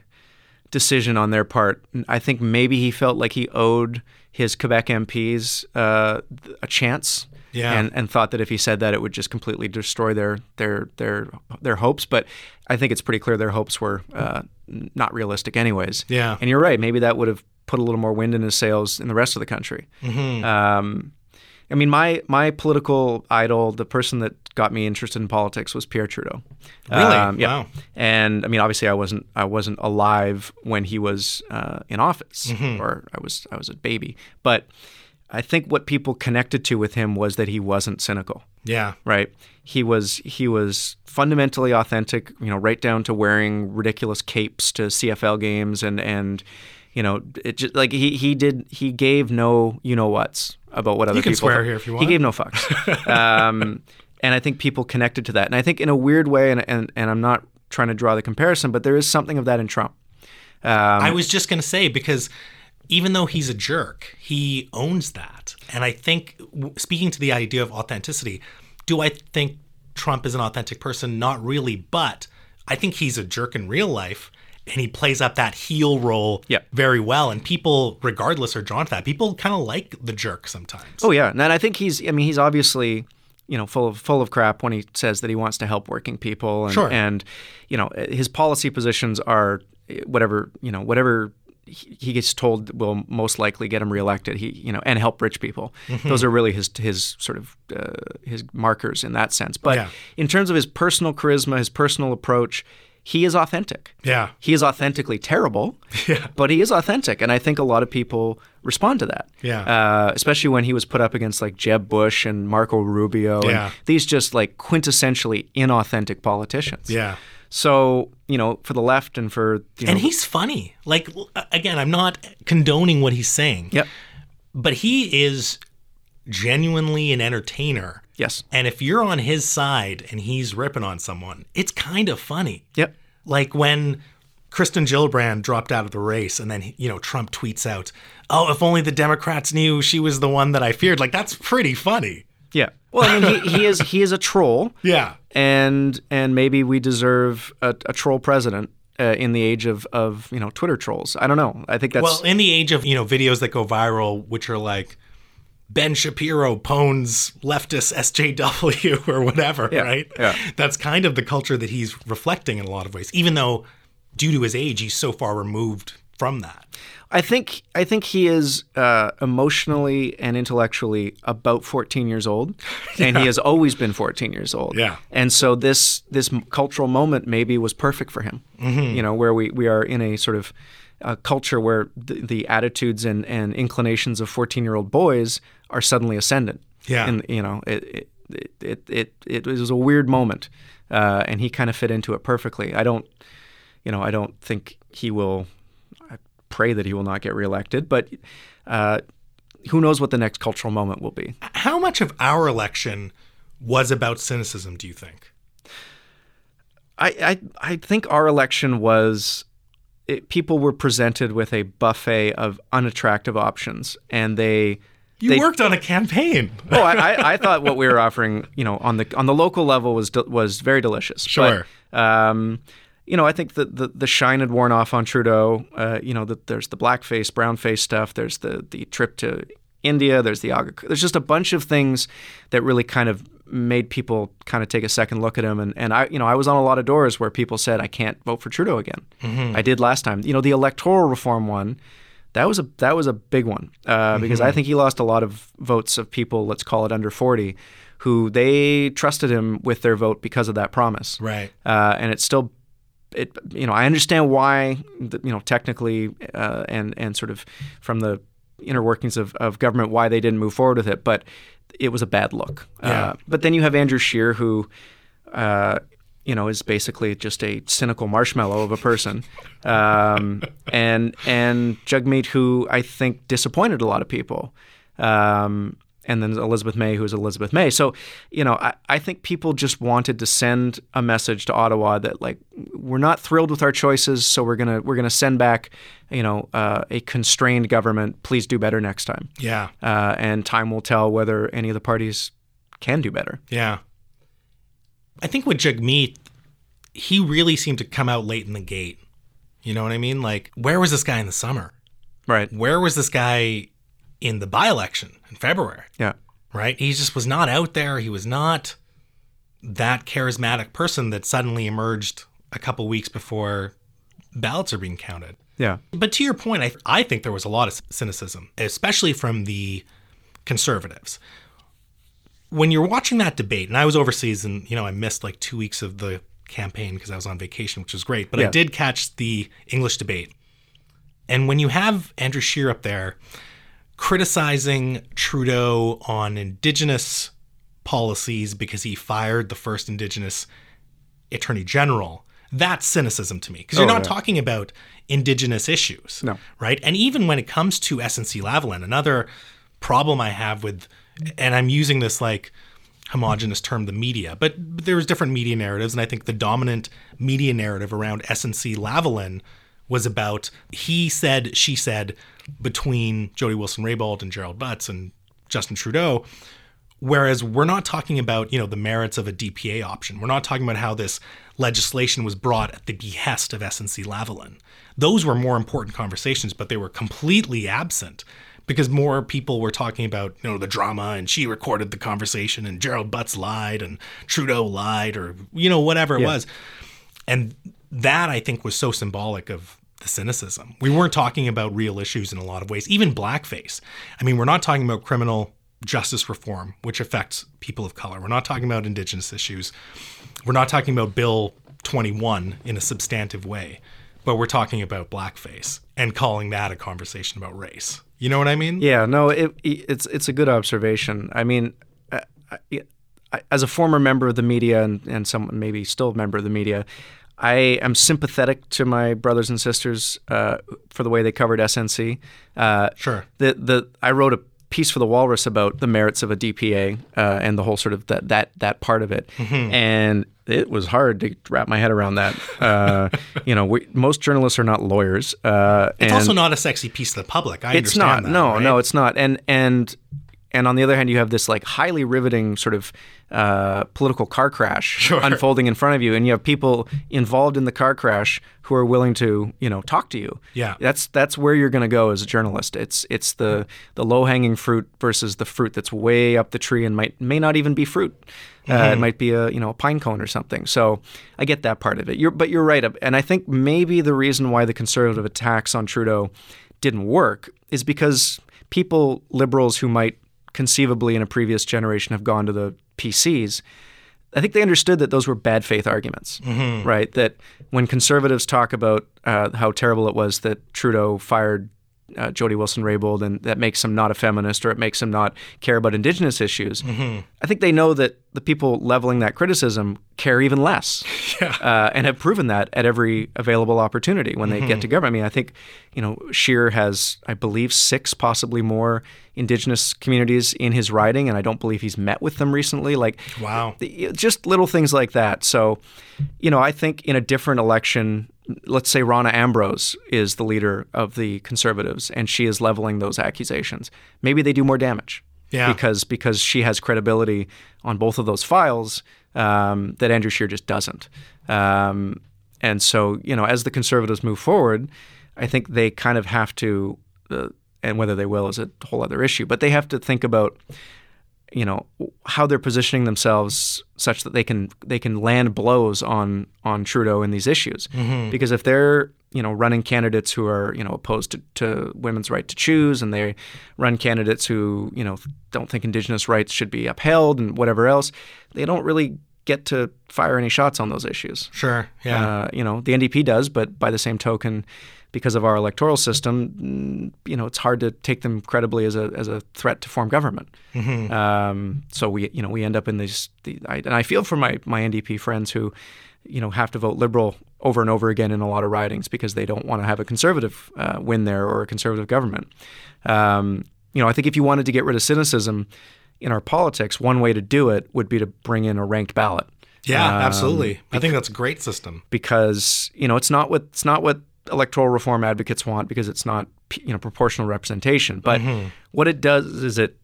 decision on their part. I think maybe he felt like he owed his Quebec MPs a chance, and thought that if he said that, it would just completely destroy their hopes. But I think it's pretty clear their hopes were not realistic anyways. Yeah. And you're right. Maybe that would have put a little more wind in his sails in the rest of the country. I mean, my political idol, the person that got me interested in politics, was Pierre Trudeau. Really? Wow. And I mean, obviously, I wasn't alive when he was in office, or I was a baby. But I think what people connected to with him was that he wasn't cynical. Yeah. Right. He was fundamentally authentic. You know, right down to wearing ridiculous capes to CFL games, and you know, it just like he gave no you know what's about what other people. You can swear here if you want. He gave no fucks. And I think people connected to that. And I think in a weird way, and I'm not trying to draw the comparison, but there is something of that in Trump. I was just going to say, because even though he's a jerk, he owns that. And I think, speaking to the idea of authenticity, do I think Trump is an authentic person? Not really, but I think he's a jerk in real life. And he plays up that heel role very well. And people, regardless, are drawn to that. People kind of like the jerk sometimes. Oh, yeah. And I think he's obviously, you know, full of crap when he says that he wants to help working people. And, sure. And, you know, his policy positions are whatever he gets told will most likely get him reelected, and help rich people. Those are really his sort of his markers in that sense. But in terms of his personal charisma, his personal approach, he is authentic. Yeah. He is authentically terrible, but he is authentic. And I think a lot of people respond to that. Yeah. Especially when he was put up against like Jeb Bush and Marco Rubio and these just like quintessentially inauthentic politicians. Yeah. So, you know, for the left and for, you know. And he's funny. Like, again, I'm not condoning what he's saying. Yep. But he is genuinely an entertainer. Yes. And if you're on his side and he's ripping on someone, it's kind of funny. Yep. Like when Kirsten Gillibrand dropped out of the race and then, you know, Trump tweets out, oh, if only the Democrats knew she was the one that I feared. Like, that's pretty funny. Yeah. Well, I mean, he is a troll. Yeah. And maybe we deserve a troll president. In the age of, you know, Twitter trolls. I don't know. I think that's... Well, in the age of, you know, videos that go viral, which are like... Ben Shapiro pawns leftist SJW or whatever, right? Yeah. That's kind of the culture that he's reflecting in a lot of ways, even though due to his age, he's so far removed from that. I think he is emotionally and intellectually about 14 years old, and he has always been 14 years old. Yeah. And so this cultural moment maybe was perfect for him, you know, where we are in a sort of a culture where the attitudes and inclinations of 14-year-old boys are suddenly ascendant. Yeah. And, you know, it was a weird moment. and he kind of fit into it perfectly. I don't think he will. I pray that he will not get reelected, but who knows what the next cultural moment will be. How much of our election was about cynicism, do you think? I think our election was, people were presented with a buffet of unattractive options, and they worked on a campaign. Oh, I thought what we were offering, on the local level was very delicious. Sure. But, I think the shine had worn off on Trudeau. There's the blackface, brownface stuff. There's the trip to India. There's there's just a bunch of things that really kind of made people kind of take a second look at him. And I was on a lot of doors where people said, I can't vote for Trudeau again. Mm-hmm. I did last time. The electoral reform one, that was a big one because I think he lost a lot of votes of people, let's call it under 40, who they trusted him with their vote because of that promise. Right. And it's still... I understand why, technically and sort of from the inner workings of government, why they didn't move forward with it, but it was a bad look. Yeah. But then you have Andrew Scheer, who, is basically just a cynical marshmallow of a person, and Jagmeet, who I think disappointed a lot of people, and then Elizabeth May, who's Elizabeth May. So, I think people just wanted to send a message to Ottawa that, like, we're not thrilled with our choices, so we're gonna send back, a constrained government. Please do better next time. Yeah. And time will tell whether any of the parties can do better. Yeah. I think with Jagmeet, he really seemed to come out late in the gate. You know what I mean? Like, where was this guy in the summer? Right. Where was this guy in the by-election in February? Yeah. Right? He just was not out there. He was not that charismatic person that suddenly emerged a couple weeks before ballots are being counted. Yeah. But to your point, I think there was a lot of cynicism, especially from the conservatives. When you're watching that debate, and I was overseas and, I missed like 2 weeks of the campaign because I was on vacation, which was great, but yeah. I did catch the English debate. And when you have Andrew Scheer up there criticizing Trudeau on Indigenous policies because he fired the first Indigenous Attorney General, that's cynicism to me. Because you're not talking about Indigenous issues, right? And even when it comes to SNC-Lavalin, another problem I have with, and I'm using this like homogenous term, the media, but there was different media narratives, and I think the dominant media narrative around SNC-Lavalin was about he said, she said, between Jody Wilson-Raybould and Gerald Butts and Justin Trudeau, whereas we're not talking about, the merits of a DPA option. We're not talking about how this legislation was brought at the behest of SNC-Lavalin. Those were more important conversations, but they were completely absent because more people were talking about, the drama and she recorded the conversation and Gerald Butts lied and Trudeau lied or, whatever it was. And that, I think, was so symbolic of the cynicism. We weren't talking about real issues in a lot of ways, even blackface. I mean, we're not talking about criminal justice reform, which affects people of color. We're not talking about Indigenous issues. We're not talking about Bill 21 in a substantive way, but we're talking about blackface and calling that a conversation about race. You know what I mean? Yeah, no, it's a good observation. I mean, as a former member of the media and someone maybe still a member of the media, I am sympathetic to my brothers and sisters for the way they covered SNC. Sure. I wrote a piece for The Walrus about the merits of a DPA and the whole sort of that part of it. Mm-hmm. And it was hard to wrap my head around that. Most journalists are not lawyers. It's also not a sexy piece to the public. I understand that. No, it's not. And on the other hand, you have this like highly riveting sort of political car crash unfolding in front of you, and you have people involved in the car crash who are willing to, talk to you. Yeah, that's where you're going to go as a journalist. It's the low hanging fruit versus the fruit that's way up the tree and may not even be fruit. It might be a pine cone or something. So I get that part of it. But you're right, and I think maybe the reason why the conservative attacks on Trudeau didn't work is because liberals who might conceivably in a previous generation have gone to the PCs, I think they understood that those were bad faith arguments, right? That when conservatives talk about how terrible it was that Trudeau fired Jody Wilson-Raybould, and that makes him not a feminist or it makes him not care about Indigenous issues. Mm-hmm. I think they know that the people leveling that criticism care even less, and have proven that at every available opportunity when they get to government. I mean, I think, you know, Scheer has, I believe, 6, possibly more Indigenous communities in his riding, and I don't believe he's met with them recently. Like, wow, just little things like that. So, you know, I think in a different election, let's say Ronna Ambrose is the leader of the Conservatives and she is leveling those accusations, maybe they do more damage because she has credibility on both of those files that Andrew Scheer just doesn't. And so, you know, as the Conservatives move forward, I think they kind of have to, and whether they will is a whole other issue, but they have to think about, you know, how they're positioning themselves such that they can land blows on Trudeau in these issues. Mm-hmm. Because if they're, you know, running candidates who are, you know, opposed to women's right to choose, and they run candidates who, you know, don't think Indigenous rights should be upheld and whatever else, they don't really get to fire any shots on those issues. Sure, yeah. You know, the NDP does, but by the same token, because of our electoral system, you know, it's hard to take them credibly as a threat to form government. Mm-hmm. So we end up in I feel for my NDP friends who, you know, have to vote Liberal over and over again in a lot of ridings because they don't want to have a Conservative win there or a Conservative government. You know, I think if you wanted to get rid of cynicism in our politics, one way to do it would be to bring in a ranked ballot. Yeah, absolutely. I think that's a great system. Because, you know, it's not what electoral reform advocates want, because it's not, you know, proportional representation. But what it does is it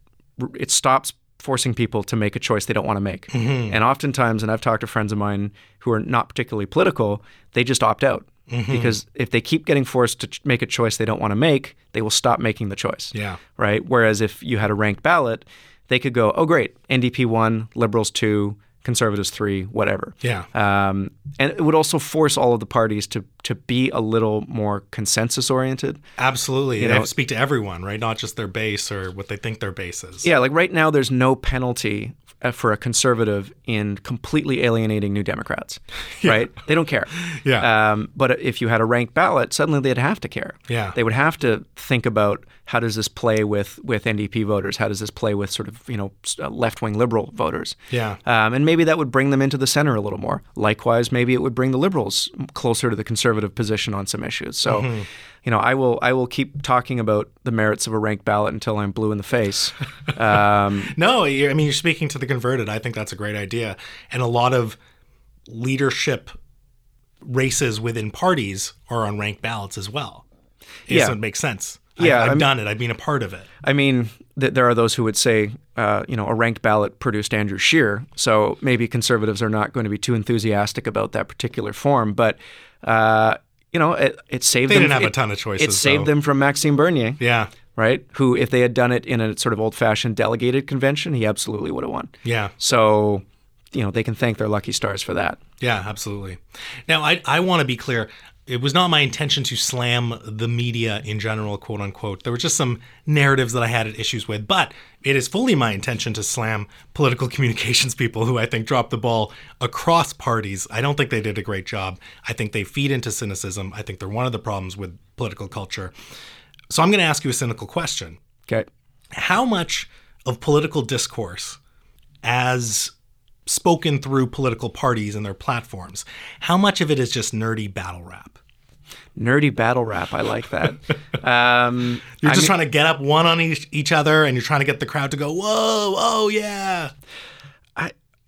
stops forcing people to make a choice they don't want to make. Mm-hmm. And oftentimes, and I've talked to friends of mine who are not particularly political, they just opt out. Mm-hmm. Because if they keep getting forced to make a choice they don't want to make, they will stop making the choice. Yeah. Right? Whereas if you had a ranked ballot, they could go, oh, great, NDP 1, Liberals 2, Conservatives 3, whatever. Yeah. And it would also force all of the parties to be a little more consensus-oriented. Absolutely. You know, have to speak to everyone, right? Not just their base or what they think their base is. Yeah. Like right now, there's no penalty for a Conservative in completely alienating New Democrats, right? They don't care. Yeah. But if you had a ranked ballot, suddenly they'd have to care. Yeah. They would have to think about, how does this play with NDP voters? How does this play with sort of, you know, left-wing Liberal voters? Yeah. And maybe that would bring them into the center a little more. Likewise, maybe it would bring the Liberals closer to the Conservative position on some issues. So, you know, I will keep talking about the merits of a ranked ballot until I'm blue in the face. No, you're speaking to the converted. I think that's a great idea. And a lot of leadership races within parties are on ranked ballots as well. So it makes sense. Yeah, I've done it. I've been a part of it. I mean, there are those who would say, you know, a ranked ballot produced Andrew Scheer, so maybe Conservatives are not going to be too enthusiastic about that particular form. But, you know, it saved them. They didn't have a ton of choices. It saved them from Maxime Bernier. Yeah. Right? Who, if they had done it in a sort of old-fashioned delegated convention, he absolutely would have won. Yeah. So, you know, they can thank their lucky stars for that. Yeah, absolutely. Now, I want to be clear. It was not my intention to slam the media in general, quote unquote. There were just some narratives that I had issues with, but it is fully my intention to slam political communications people who I think dropped the ball across parties. I don't think they did a great job. I think they feed into cynicism. I think they're one of the problems with political culture. So I'm going to ask you a cynical question. Okay. How much of political discourse as spoken through political parties and their platforms, how much of it is just nerdy battle rap? Nerdy battle rap. I like that. You're trying to get up one on each other, and you're trying to get the crowd to go, whoa, oh, yeah.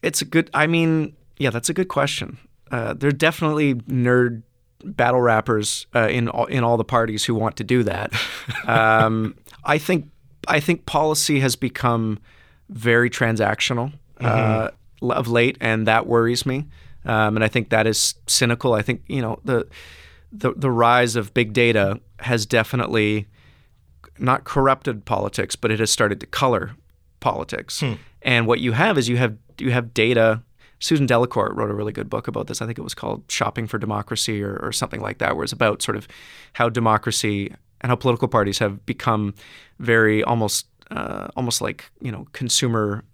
That's a good question. There are definitely nerd battle rappers in all the parties who want to do that. I think policy has become very transactional of late, and that worries me. And I think that is cynical. I think, you know, the rise of big data has definitely not corrupted politics, but it has started to color politics. And what you have is you have data. Susan Delacourt wrote a really good book about this. I think it was called Shopping for Democracy or something like that, where it's about sort of how democracy and how political parties have become very almost like, you know, consumer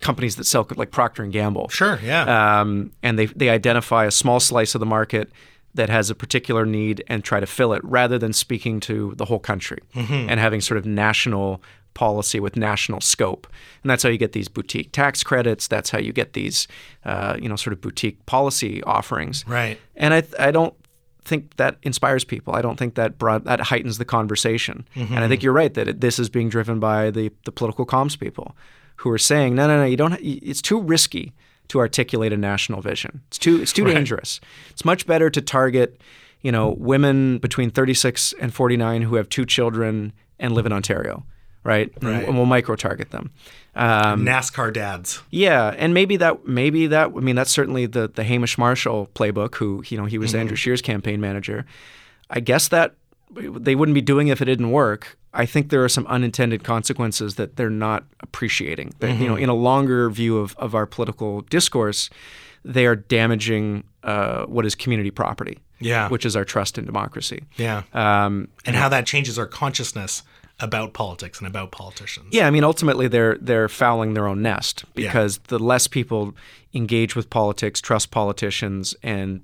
companies that sell, like Procter & Gamble. Sure, yeah. And they identify a small slice of the market that has a particular need and try to fill it rather than speaking to the whole country and having sort of national policy with national scope. And that's how you get these boutique tax credits. That's how you get these, sort of boutique policy offerings. Right. And I don't think that inspires people. I don't think that heightens the conversation. Mm-hmm. And I think you're right that this is being driven by the political comms people who are saying, no, you don't. It's too risky to articulate a national vision. It's too right. dangerous. It's much better to target, women between 36 and 49 who have 2 children and live in Ontario, right? Right. And we'll micro-target them. NASCAR dads. Yeah, and maybe that. I mean, that's certainly the Hamish Marshall playbook. Who he was Andrew Scheer's campaign manager. I guess that they wouldn't be doing it if it didn't work. I think there are some unintended consequences that they're not appreciating. That, in a longer view of our political discourse, they are damaging what is community property, which is our trust in democracy. Yeah, and how that changes our consciousness about politics and about politicians. Yeah, I mean, ultimately they're fouling their own nest because the less people engage with politics, trust politicians, and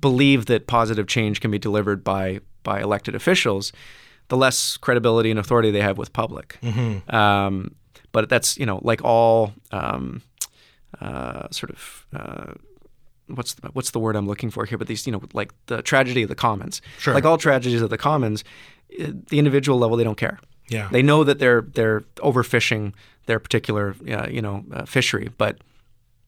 believe that positive change can be delivered by elected officials, the less credibility and authority they have with public. Mm-hmm. But that's, like all what's the word I'm looking for here? But these, like the tragedy of the commons. Sure. Like all tragedies of the commons, the individual level, they don't care. Yeah. They know that they're overfishing their particular fishery, but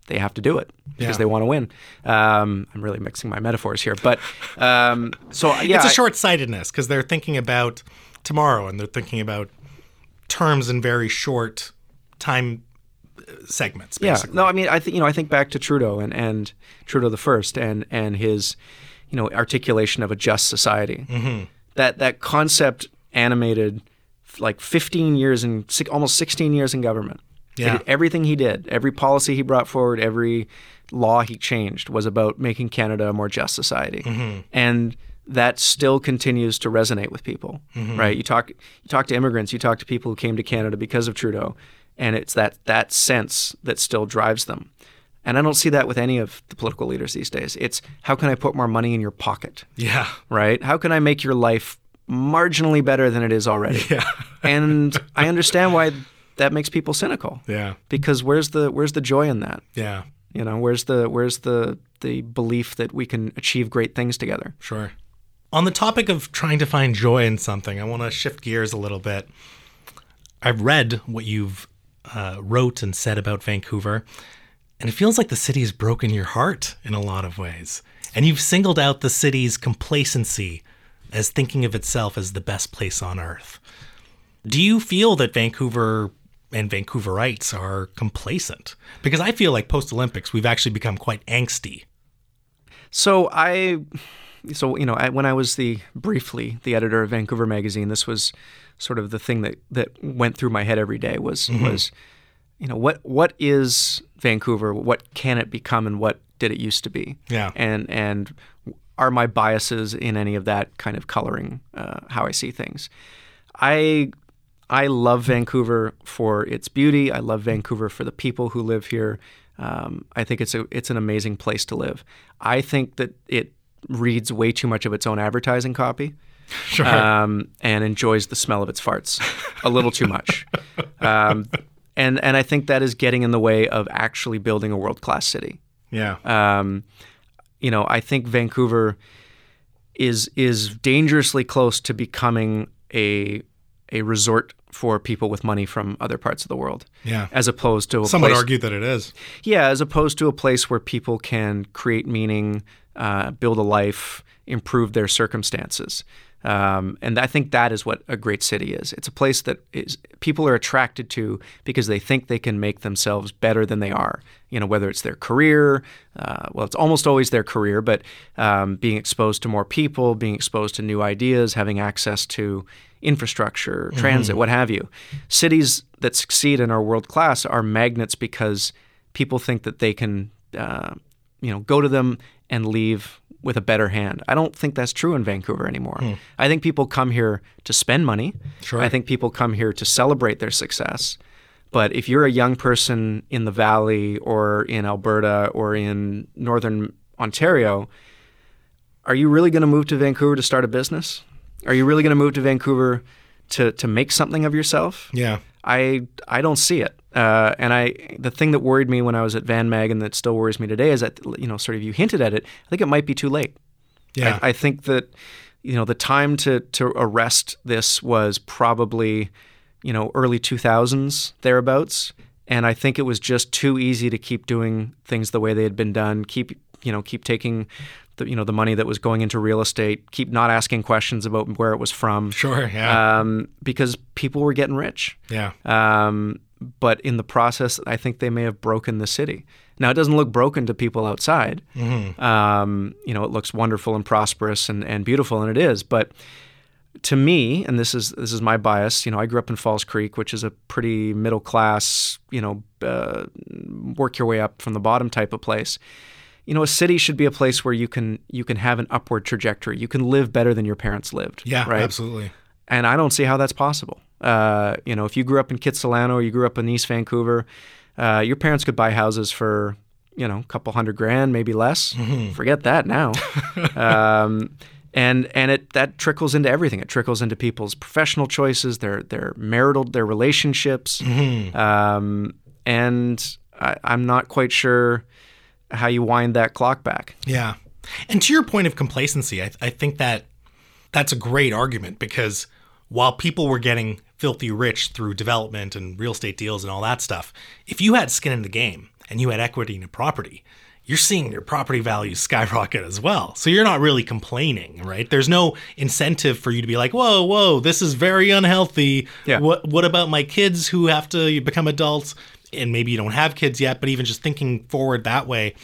they have to do it because they want to win. I'm really mixing my metaphors here, but it's a short-sightedness because they're thinking about tomorrow and they're thinking about terms in very short time segments. Basically. Yeah. No, I mean, I think I think back to Trudeau and Trudeau the First and his articulation of a just society. Mm-hmm. That concept animated like 15 years and almost 16 years in government. Yeah. He did everything he did, every policy he brought forward, every law he changed was about making Canada a more just society. Mm-hmm. And that still continues to resonate with people, right? You talk to immigrants, you talk to people who came to Canada because of Trudeau, and it's that sense that still drives them. And I don't see that with any of the political leaders these days. It's how can I put more money in your pocket? Yeah. Right? How can I make your life marginally better than it is already? Yeah. And I understand why that makes people cynical. Yeah. Because where's the joy in that? Yeah. Where's the belief that we can achieve great things together? Sure. On the topic of trying to find joy in something, I want to shift gears a little bit. I've read what you've wrote and said about Vancouver. And it feels like the city has broken your heart in a lot of ways. And you've singled out the city's complacency as thinking of itself as the best place on earth. Do you feel that Vancouver and Vancouverites are complacent? Because I feel like post-Olympics, we've actually become quite angsty. So when I was briefly the editor of Vancouver Magazine, this was sort of the thing that went through my head every day was what is Vancouver? What can it become, and what did it used to be? Yeah. And are my biases in any of that kind of coloring how I see things? I love Vancouver for its beauty. I love Vancouver for the people who live here. I think it's an amazing place to live. I think that it reads way too much of its own advertising copy. Sure. And enjoys the smell of its farts a little too much. And I think that is getting in the way of actually building a world-class city. Yeah. I think Vancouver is dangerously close to becoming a resort for people with money from other parts of the world. Yeah. As opposed to some would argue that it is. Yeah, as opposed to a place where people can create meaning, build a life, improve their circumstances. And I think that is what a great city is. It's a place that people are attracted to because they think they can make themselves better than they are. Whether it's their career, it's almost always their career, but being exposed to more people, being exposed to new ideas, having access to infrastructure, transit, what have you. Cities that succeed and are world class are magnets because people think that they can, go to them and leave with a better hand. I don't think that's true in Vancouver anymore. Mm. I think people come here to spend money. Sure. I think people come here to celebrate their success. But if you're a young person in the Valley or in Alberta or in Northern Ontario, Are you really going to move to Vancouver to start a business? Are you really going to move to Vancouver to make something of yourself? Yeah. I don't see it. The thing that worried me when I was at Van Mag and that still worries me today is that, you know, sort of you hinted at it, I think it might be too late. Yeah. I think that, you know, the time to arrest this was probably, you know, early 2000s, thereabouts. And I think it was just too easy to keep doing things the way they had been done, keep taking the money that was going into real estate, keep not asking questions about where it was from. Sure, yeah. Because people were getting rich. Yeah. But in the process, I think they may have broken the city. Now, it doesn't look broken to people outside. Mm-hmm. It looks wonderful and prosperous and beautiful, and it is. But to me, and this is my bias, you know, I grew up in Falls Creek, which is a pretty middle class, work your way up from the bottom type of place. You know, a city should be a place where you can have an upward trajectory. You can live better than your parents lived. Yeah, right? Absolutely. And I don't see how that's possible. If you grew up in Kitsilano or you grew up in East Vancouver, your parents could buy houses for, a couple $100,000, maybe less. Mm-hmm. Forget that now. And that trickles into everything. It trickles into people's professional choices, their relationships. Mm-hmm. And I'm not quite sure how you wind that clock back. Yeah. And to your point of complacency, I think that that's a great argument, because while people were getting filthy rich through development and real estate deals and all that stuff, if you had skin in the game and you had equity in a property, you're seeing your property values skyrocket as well. So you're not really complaining, right? There's no incentive for you to be like, whoa, this is very unhealthy. Yeah. What about my kids who have to become adults? And maybe you don't have kids yet, but even just thinking forward that way,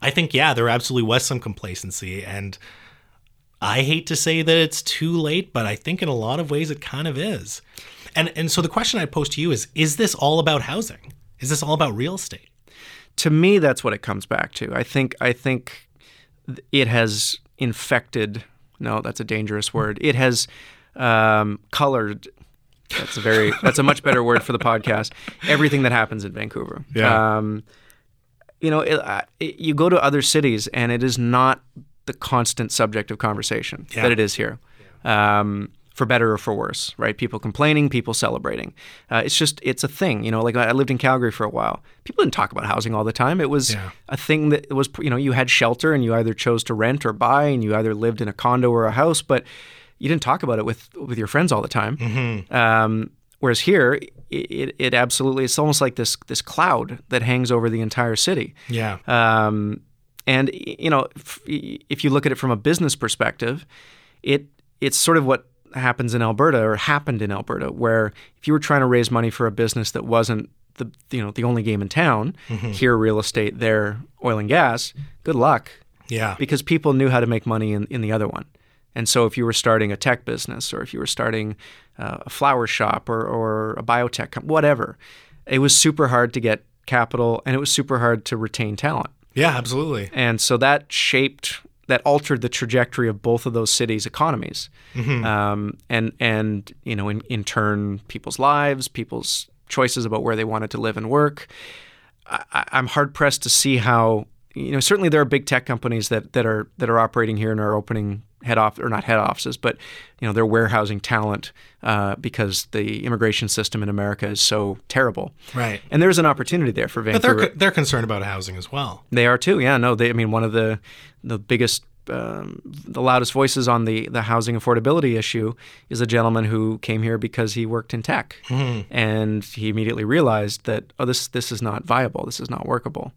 I think, yeah, there absolutely was some complacency. And I hate to say that it's too late, but I think in a lot of ways it kind of is. And so the question I pose to you is this all about housing? Is this all about real estate? To me, that's what it comes back to. I think it has infected, no, that's a dangerous word. It has colored. That's a much better word for the podcast. Everything that happens in Vancouver. Yeah. You go to other cities and it is not the constant subject of conversation that it is here, for better or for worse, right? People complaining, people celebrating. It's a thing, like I lived in Calgary for a while. People didn't talk about housing all the time. It was a thing that was, you had shelter and you either chose to rent or buy, and you either lived in a condo or a house, but you didn't talk about it with your friends all the time. Mm-hmm. Whereas here, it absolutely, it's almost like this cloud that hangs over the entire city. Yeah. And, if you look at it from a business perspective, it's sort of what happens in Alberta, or happened in Alberta, where if you were trying to raise money for a business that wasn't the only game in town, mm-hmm. here real estate, there oil and gas, good luck. Yeah. Because people knew how to make money in the other one. And so if you were starting a tech business, or if you were starting a flower shop or a biotech company, whatever, it was super hard to get capital, and it was super hard to retain talent. Yeah, absolutely. And so that altered the trajectory of both of those cities' economies. Mm-hmm. In turn, people's lives, people's choices about where they wanted to live and work. I'm hard-pressed to see how, certainly there are big tech companies that are operating here and are opening head off, or not head offices, but they're warehousing talent because the immigration system in America is so terrible. Right. And there's an opportunity there for Vancouver. But they're concerned about housing as well. They are too. Yeah. No. One of the biggest, the loudest voices on the housing affordability issue is a gentleman who came here because he worked in tech, mm-hmm. and he immediately realized that this is not viable. This is not workable.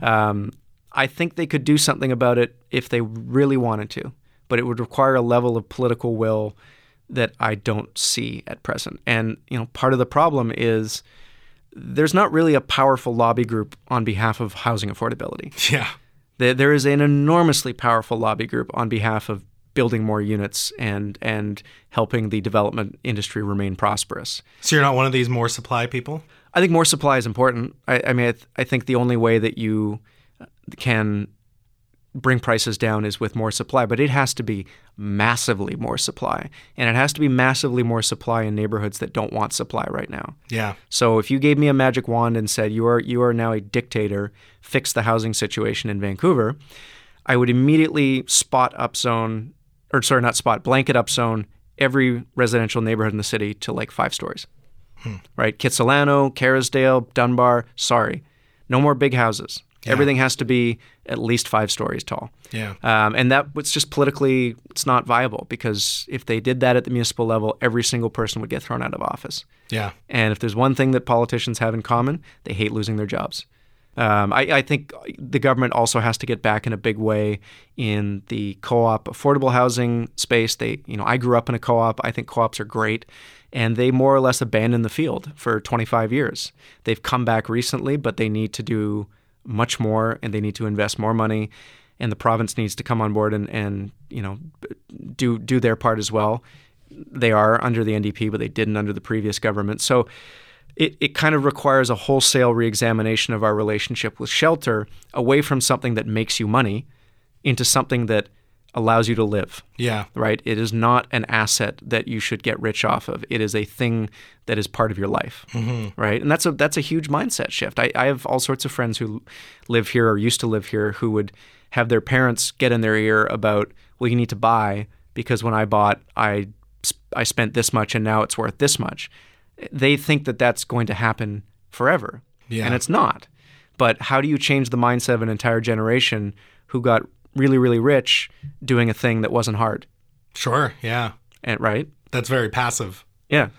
I think they could do something about it if they really wanted to, but it would require a level of political will that I don't see at present. And, part of the problem is there's not really a powerful lobby group on behalf of housing affordability. Yeah. There is an enormously powerful lobby group on behalf of building more units and helping the development industry remain prosperous. So you're not one of these more supply people? I think more supply is important. I think the only way that you can bring prices down is with more supply, but it has to be massively more supply. And it has to be massively more supply in neighborhoods that don't want supply right now. Yeah. So if you gave me a magic wand and said, you are now a dictator, fix the housing situation in Vancouver, I would immediately blanket upzone every residential neighborhood in the city to like 5 stories, right? Kitsilano, Kerrisdale, Dunbar, sorry. No more big houses. Yeah. Everything has to be at least 5 stories tall. Yeah. And that was just politically, it's not viable, because if they did that at the municipal level, every single person would get thrown out of office. Yeah. And if there's one thing that politicians have in common, they hate losing their jobs. I think the government also has to get back in a big way in the co-op affordable housing space. I grew up in a co-op. I think co-ops are great. And they more or less abandoned the field for 25 years. They've come back recently, but they need to do much more, and they need to invest more money, and the province needs to come on board and do their part as well. They are under the NDP, but they didn't under the previous government. So it kind of requires a wholesale reexamination of our relationship with shelter, away from something that makes you money into something that allows you to live. Yeah. Right? It is not an asset that you should get rich off of. It is a thing that is part of your life. Mm-hmm. Right? And that's a huge mindset shift. I have all sorts of friends who live here or used to live here who would have their parents get in their ear about, well, you need to buy, because when I bought, I spent this much and now it's worth this much. They think that that's going to happen forever. Yeah. And it's not. But how do you change the mindset of an entire generation who got really, really rich doing a thing that wasn't hard? Sure, yeah. And, right? That's very passive. Yeah.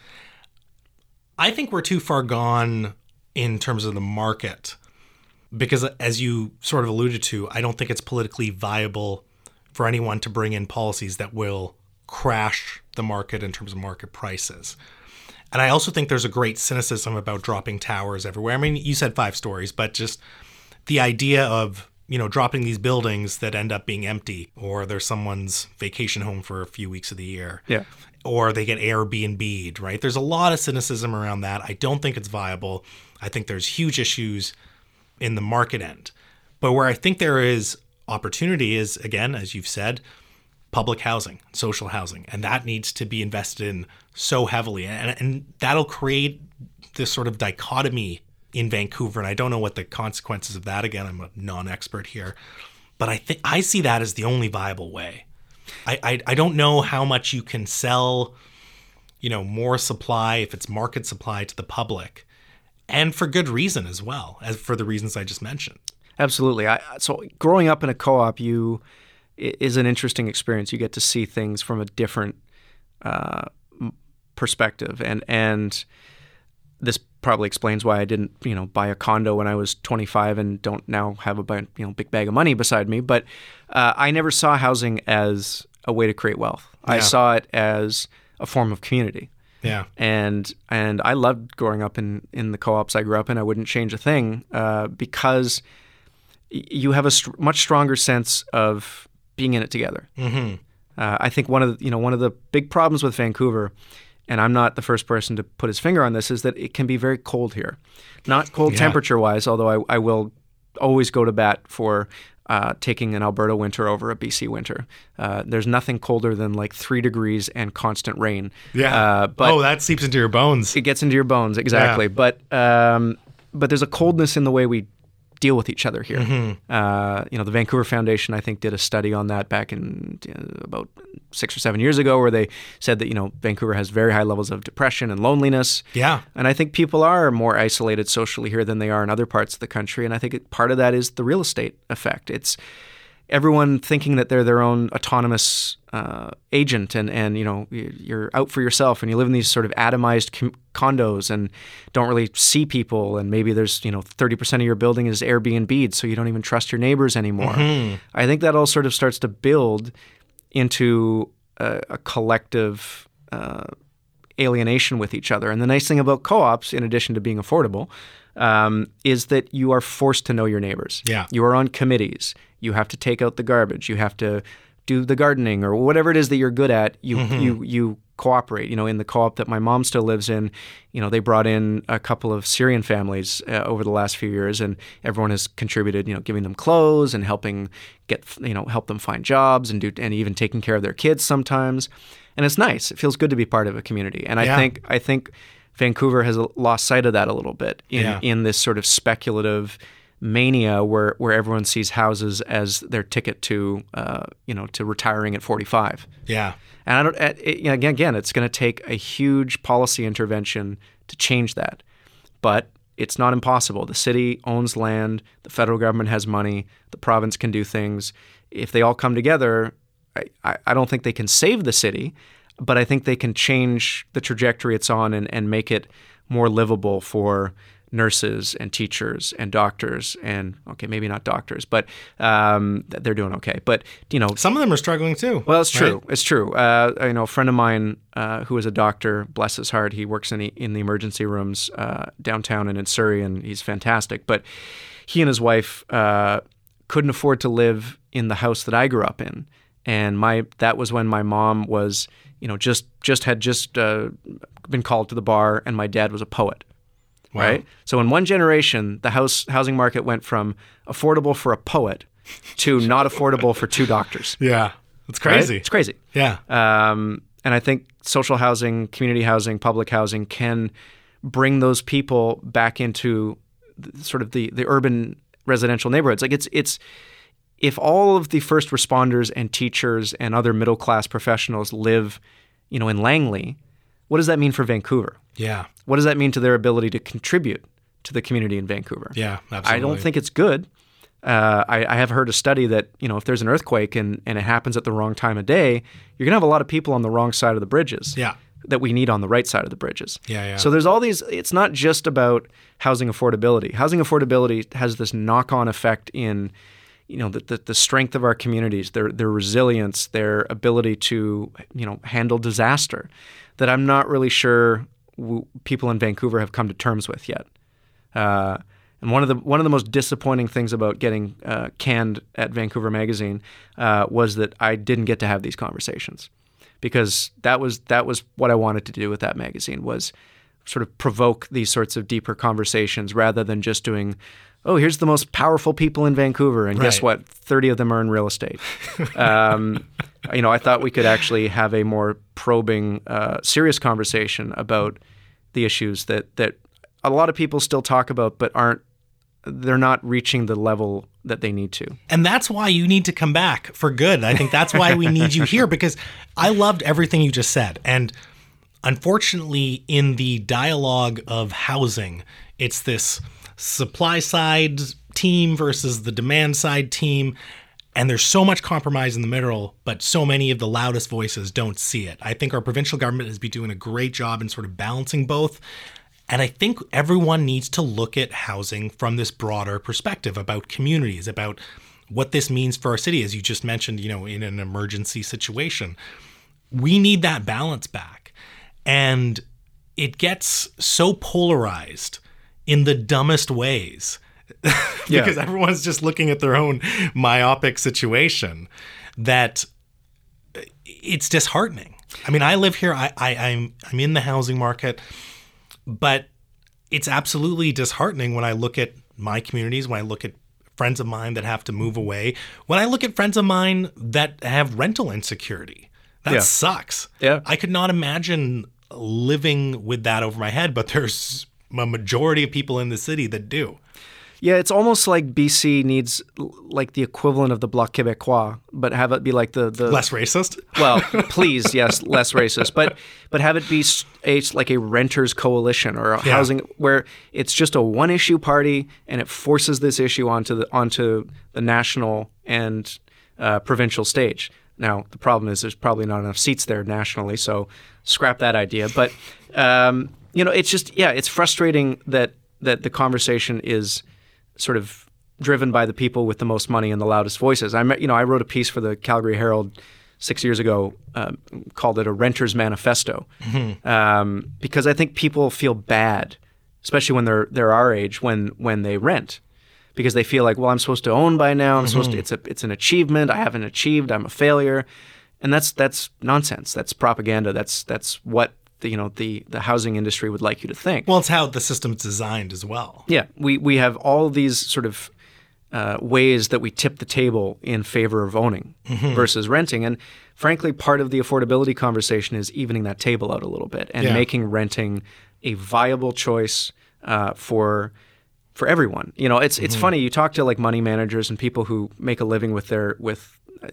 I think we're too far gone in terms of the market, because as you sort of alluded to, I don't think it's politically viable for anyone to bring in policies that will crash the market in terms of market prices. And I also think there's a great cynicism about dropping towers everywhere. I mean, you said 5 stories, but just the idea of dropping these buildings that end up being empty, or they're someone's vacation home for a few weeks of the year. Yeah. Or they get Airbnb'd, right? There's a lot of cynicism around that. I don't think it's viable. I think there's huge issues in the market end. But where I think there is opportunity is, again, as you've said, public housing, social housing. And that needs to be invested in so heavily. And that'll create this sort of dichotomy in Vancouver, and I don't know what the consequences of that, again, I'm a non-expert here, but I see that as the only viable way. I don't know how much you can sell, more supply, if it's market supply, to the public, and for good reason as well, as for the reasons I just mentioned. Absolutely. So growing up in a co-op, is an interesting experience. You get to see things from a different perspective, and this probably explains why I didn't, buy a condo when I was 25 and don't now have a big bag of money beside me. But I never saw housing as a way to create wealth. Yeah. I saw it as a form of community. Yeah. And I loved growing up in the co-ops I grew up in. I wouldn't change a thing because you have a much stronger sense of being in it together. Mm-hmm. I think one of the big problems with Vancouver, and I'm not the first person to put his finger on this, is that it can be very cold here. Not cold temperature-wise, although I will always go to bat for taking an Alberta winter over a BC winter. There's nothing colder than like 3 degrees and constant rain. Yeah. But that seeps into your bones. It gets into your bones, exactly. Yeah. But there's a coldness in the way we deal with each other here. Mm-hmm. The Vancouver Foundation, I think, did a study on that back in about 6 or 7 years ago, where they said that, Vancouver has very high levels of depression and loneliness. Yeah. And I think people are more isolated socially here than they are in other parts of the country. And I think part of that is the real estate effect. It's everyone thinking that they're their own autonomous agent, and you're out for yourself, and you live in these sort of atomized condos and don't really see people, and maybe there's 30% of your building is Airbnb'd, so you don't even trust your neighbors anymore. Mm-hmm. I think that all sort of starts to build into a collective alienation with each other. And the nice thing about co-ops, in addition to being affordable, is that you are forced to know your neighbors. Yeah. You are on committees. You have to take out the garbage. You have to do the gardening or whatever it is that you're good at. You cooperate. In the co-op that my mom still lives in, they brought in a couple of Syrian families over the last few years, and everyone has contributed, giving them clothes and helping help them find jobs and even taking care of their kids sometimes. And it's nice. It feels good to be part of a community. And yeah. I think Vancouver has lost sight of that a little bit in this sort of speculative mania where everyone sees houses as their ticket to to retiring at 45. Yeah. And I don't, again, it's going to take a huge policy intervention to change that. But it's not impossible. The city owns land. The federal government has money. The province can do things. If they all come together, I don't think they can save the city, but I think they can change the trajectory it's on and make it more livable for nurses and teachers and doctors and, okay, maybe not doctors, but they're doing okay. But, some of them are struggling too. Well, it's true. Right? It's true. A friend of mine who is a doctor, bless his heart, he works in the emergency rooms downtown and in Surrey, and he's fantastic. But he and his wife couldn't afford to live in the house that I grew up in. And that was when my mom was, had been called to the bar, and my dad was a poet. Wow. Right? So in one generation, the housing market went from affordable for a poet to not affordable for two doctors. Yeah. It's crazy. Right? It's crazy. Yeah. And I think social housing, community housing, public housing can bring those people back into the urban residential neighborhoods. Like it's if all of the first responders and teachers and other middle-class professionals live, in Langley, what does that mean for Vancouver? Yeah. What does that mean to their ability to contribute to the community in Vancouver? Yeah, absolutely. I don't think it's good. I have heard a study that, if there's an earthquake and it happens at the wrong time of day, you're going to have a lot of people on the wrong side of the bridges. Yeah. That we need on the right side of the bridges. Yeah, yeah. So there's all these, it's not just about housing affordability. Housing affordability has this knock-on effect in, the strength of our communities, their resilience, their ability to, handle disaster that I'm not really sure people in Vancouver have come to terms with yet. And one of the most disappointing things about getting canned at Vancouver Magazine was that I didn't get to have these conversations, because that was what I wanted to do with that magazine, was sort of provoke these sorts of deeper conversations rather than just doing, oh, here's the most powerful people in Vancouver, and guess what? 30 of them are in real estate. I thought we could actually have a more probing, serious conversation about the issues that a lot of people still talk about, but they're not reaching the level that they need to. And that's why you need to come back for good. I think that's why we need you here, because I loved everything you just said. And unfortunately, in the dialogue of housing, it's this supply side team versus the demand side team. And there's so much compromise in the middle, but so many of the loudest voices don't see it. I think our provincial government has been doing a great job in sort of balancing both. And I think everyone needs to look at housing from this broader perspective about communities, about what this means for our city, as you just mentioned, in an emergency situation. We need that balance back. And it gets so polarized in the dumbest ways, because everyone's just looking at their own myopic situation, that it's disheartening. I mean, I live here, I'm in the housing market, but it's absolutely disheartening when I look at my communities, when I look at friends of mine that have to move away, when I look at friends of mine that have rental insecurity. That sucks. Yeah. I could not imagine living with that over my head, but there's a majority of people in the city that do. Yeah, it's almost like BC needs like the equivalent of the Bloc Québécois, but have it be like the less racist. Well, please, yes, less racist, but have it be like a renters coalition or a housing, where it's just a one issue party, and it forces this issue onto the national and provincial stage. Now, the problem is there's probably not enough seats there nationally, so scrap that idea. But it's just, it's frustrating that the conversation is sort of driven by the people with the most money and the loudest voices. I wrote a piece for the Calgary Herald 6 years ago, called it a renter's manifesto, because I think people feel bad, especially when they're our age, when they rent, because they feel like, well, I'm supposed to own by now. I'm supposed to. It's an achievement. I haven't achieved. I'm a failure, and that's nonsense. That's propaganda. That's what the housing industry would like you to think. Well, it's how the system's designed as well. Yeah. We have all these sort of ways that we tip the table in favor of owning versus renting. And frankly, part of the affordability conversation is evening that table out a little bit and making renting a viable choice for for everyone. You know, it's funny. You talk to like money managers and people who make a living with their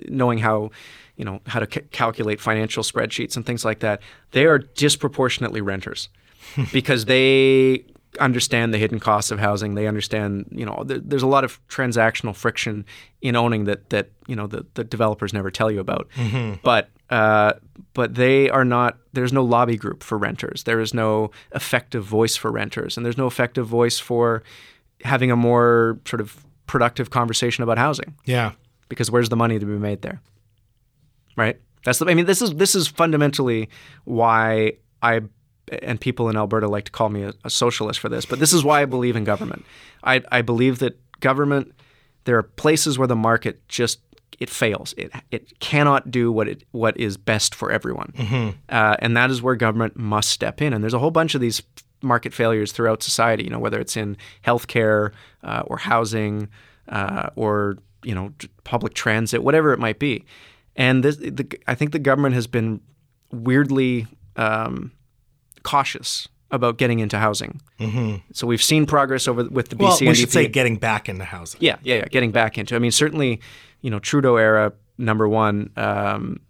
knowing how, you know, how to calculate financial spreadsheets and things like that. They are disproportionately renters because they understand the hidden costs of housing. They understand, you know, there's a lot of transactional friction in owning that you know, the developers never tell you about. Mm-hmm. But they are not, there's no lobby group for renters. There is no effective voice for renters, and there's no effective voice for having a more sort of productive conversation about housing. Yeah. Because where's the money to be made there? Right? This is fundamentally why I, and people in Alberta like to call me a socialist for this, but this is why I believe in government. I believe that government, there are places where the market just, it fails. It cannot do what is best for everyone. Mm-hmm. And that is where government must step in. And there's a whole bunch of these market failures throughout society, you know, whether it's in healthcare or housing or, you know, public transit, whatever it might be. And I think the government has been weirdly cautious about getting into housing. Mm-hmm. So we've seen progress with the BC NDP. Well, we should say getting back into housing. Yeah, getting back into. I mean, certainly, you know, Trudeau era, number one,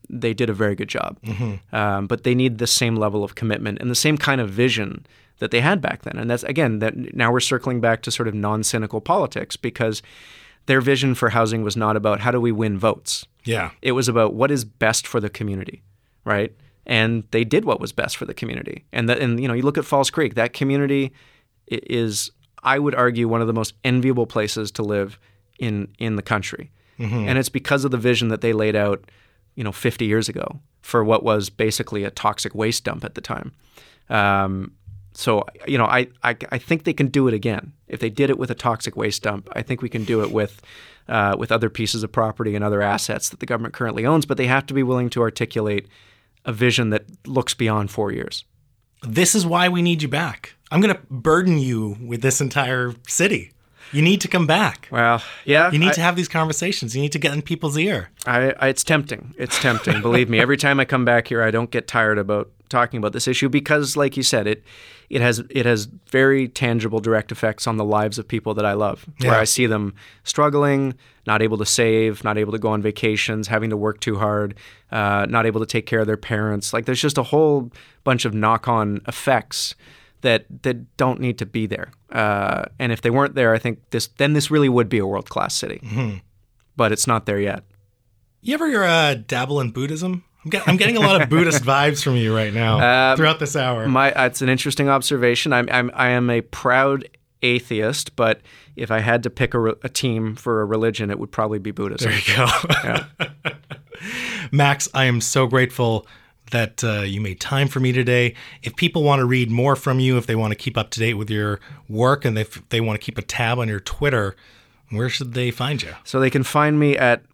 they did a very good job. Mm-hmm. But they need the same level of commitment and the same kind of vision that they had back then. And that's, again, that now we're circling back to sort of non-cynical politics, because their vision for housing was not about how do we win votes. Yeah. It was about what is best for the community, right? And they did what was best for the community. And you know, you look at Falls Creek, that community is, I would argue, one of the most enviable places to live in the country. Mm-hmm. And it's because of the vision that they laid out, you know, 50 years ago for what was basically a toxic waste dump at the time. So, you know, I think they can do it again. If they did it with a toxic waste dump, I think we can do it with other pieces of property and other assets that the government currently owns, but they have to be willing to articulate a vision that looks beyond 4 years. This is why we need you back. I'm going to burden you with this entire city. You need to come back. Well, yeah. You need to have these conversations. You need to get in people's ear. It's tempting. It's tempting. Believe me, every time I come back here, I don't get tired about talking about this issue because, like you said, it has very tangible, direct effects on the lives of people that I love, where I see them struggling, not able to save, not able to go on vacations, having to work too hard, not able to take care of their parents. Like, there's just a whole bunch of knock-on effects that don't need to be there. And if they weren't there, I think this really would be a world-class city. Mm-hmm. But it's not there yet. You ever dabble in Buddhism? I'm getting a lot of Buddhist vibes from you right now throughout this hour. It's an interesting observation. I am a proud atheist, but if I had to pick a team for a religion, it would probably be Buddhism. There you go. Yeah. Max, I am so grateful that you made time for me today. If people want to read more from you, if they want to keep up to date with your work, and if they want to keep a tab on your Twitter, where should they find you? So they can find me at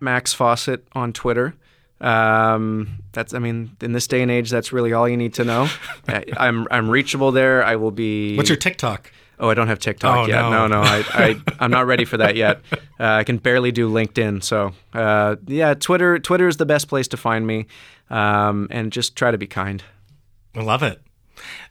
Max Fawcett on Twitter. In this day and age, that's really all you need to know. I'm reachable there. I will be. What's your TikTok? Oh, I don't have TikTok yet. No. I'm not ready for that yet. I can barely do LinkedIn. So, Twitter is the best place to find me. And just try to be kind. I love it.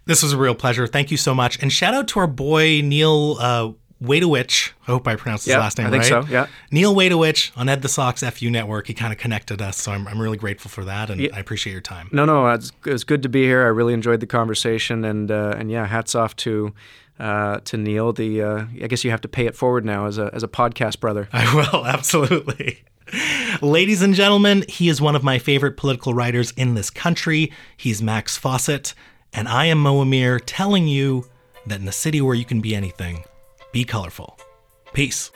This was a real pleasure. Thank you so much. And shout out to our boy, Neil, Waitowich, I hope I pronounced his last name right. I think so, yeah. Neil Waitowich on Ed the Sox FU Network. He kind of connected us, so I'm really grateful for that, and I appreciate your time. No, it's good to be here. I really enjoyed the conversation, and hats off to Neil. I guess you have to pay it forward now as a podcast brother. I will, absolutely. Ladies and gentlemen, he is one of my favorite political writers in this country. He's Max Fawcett, and I am Mo Amir telling you that in a city where you can be anything, be colorful. Peace.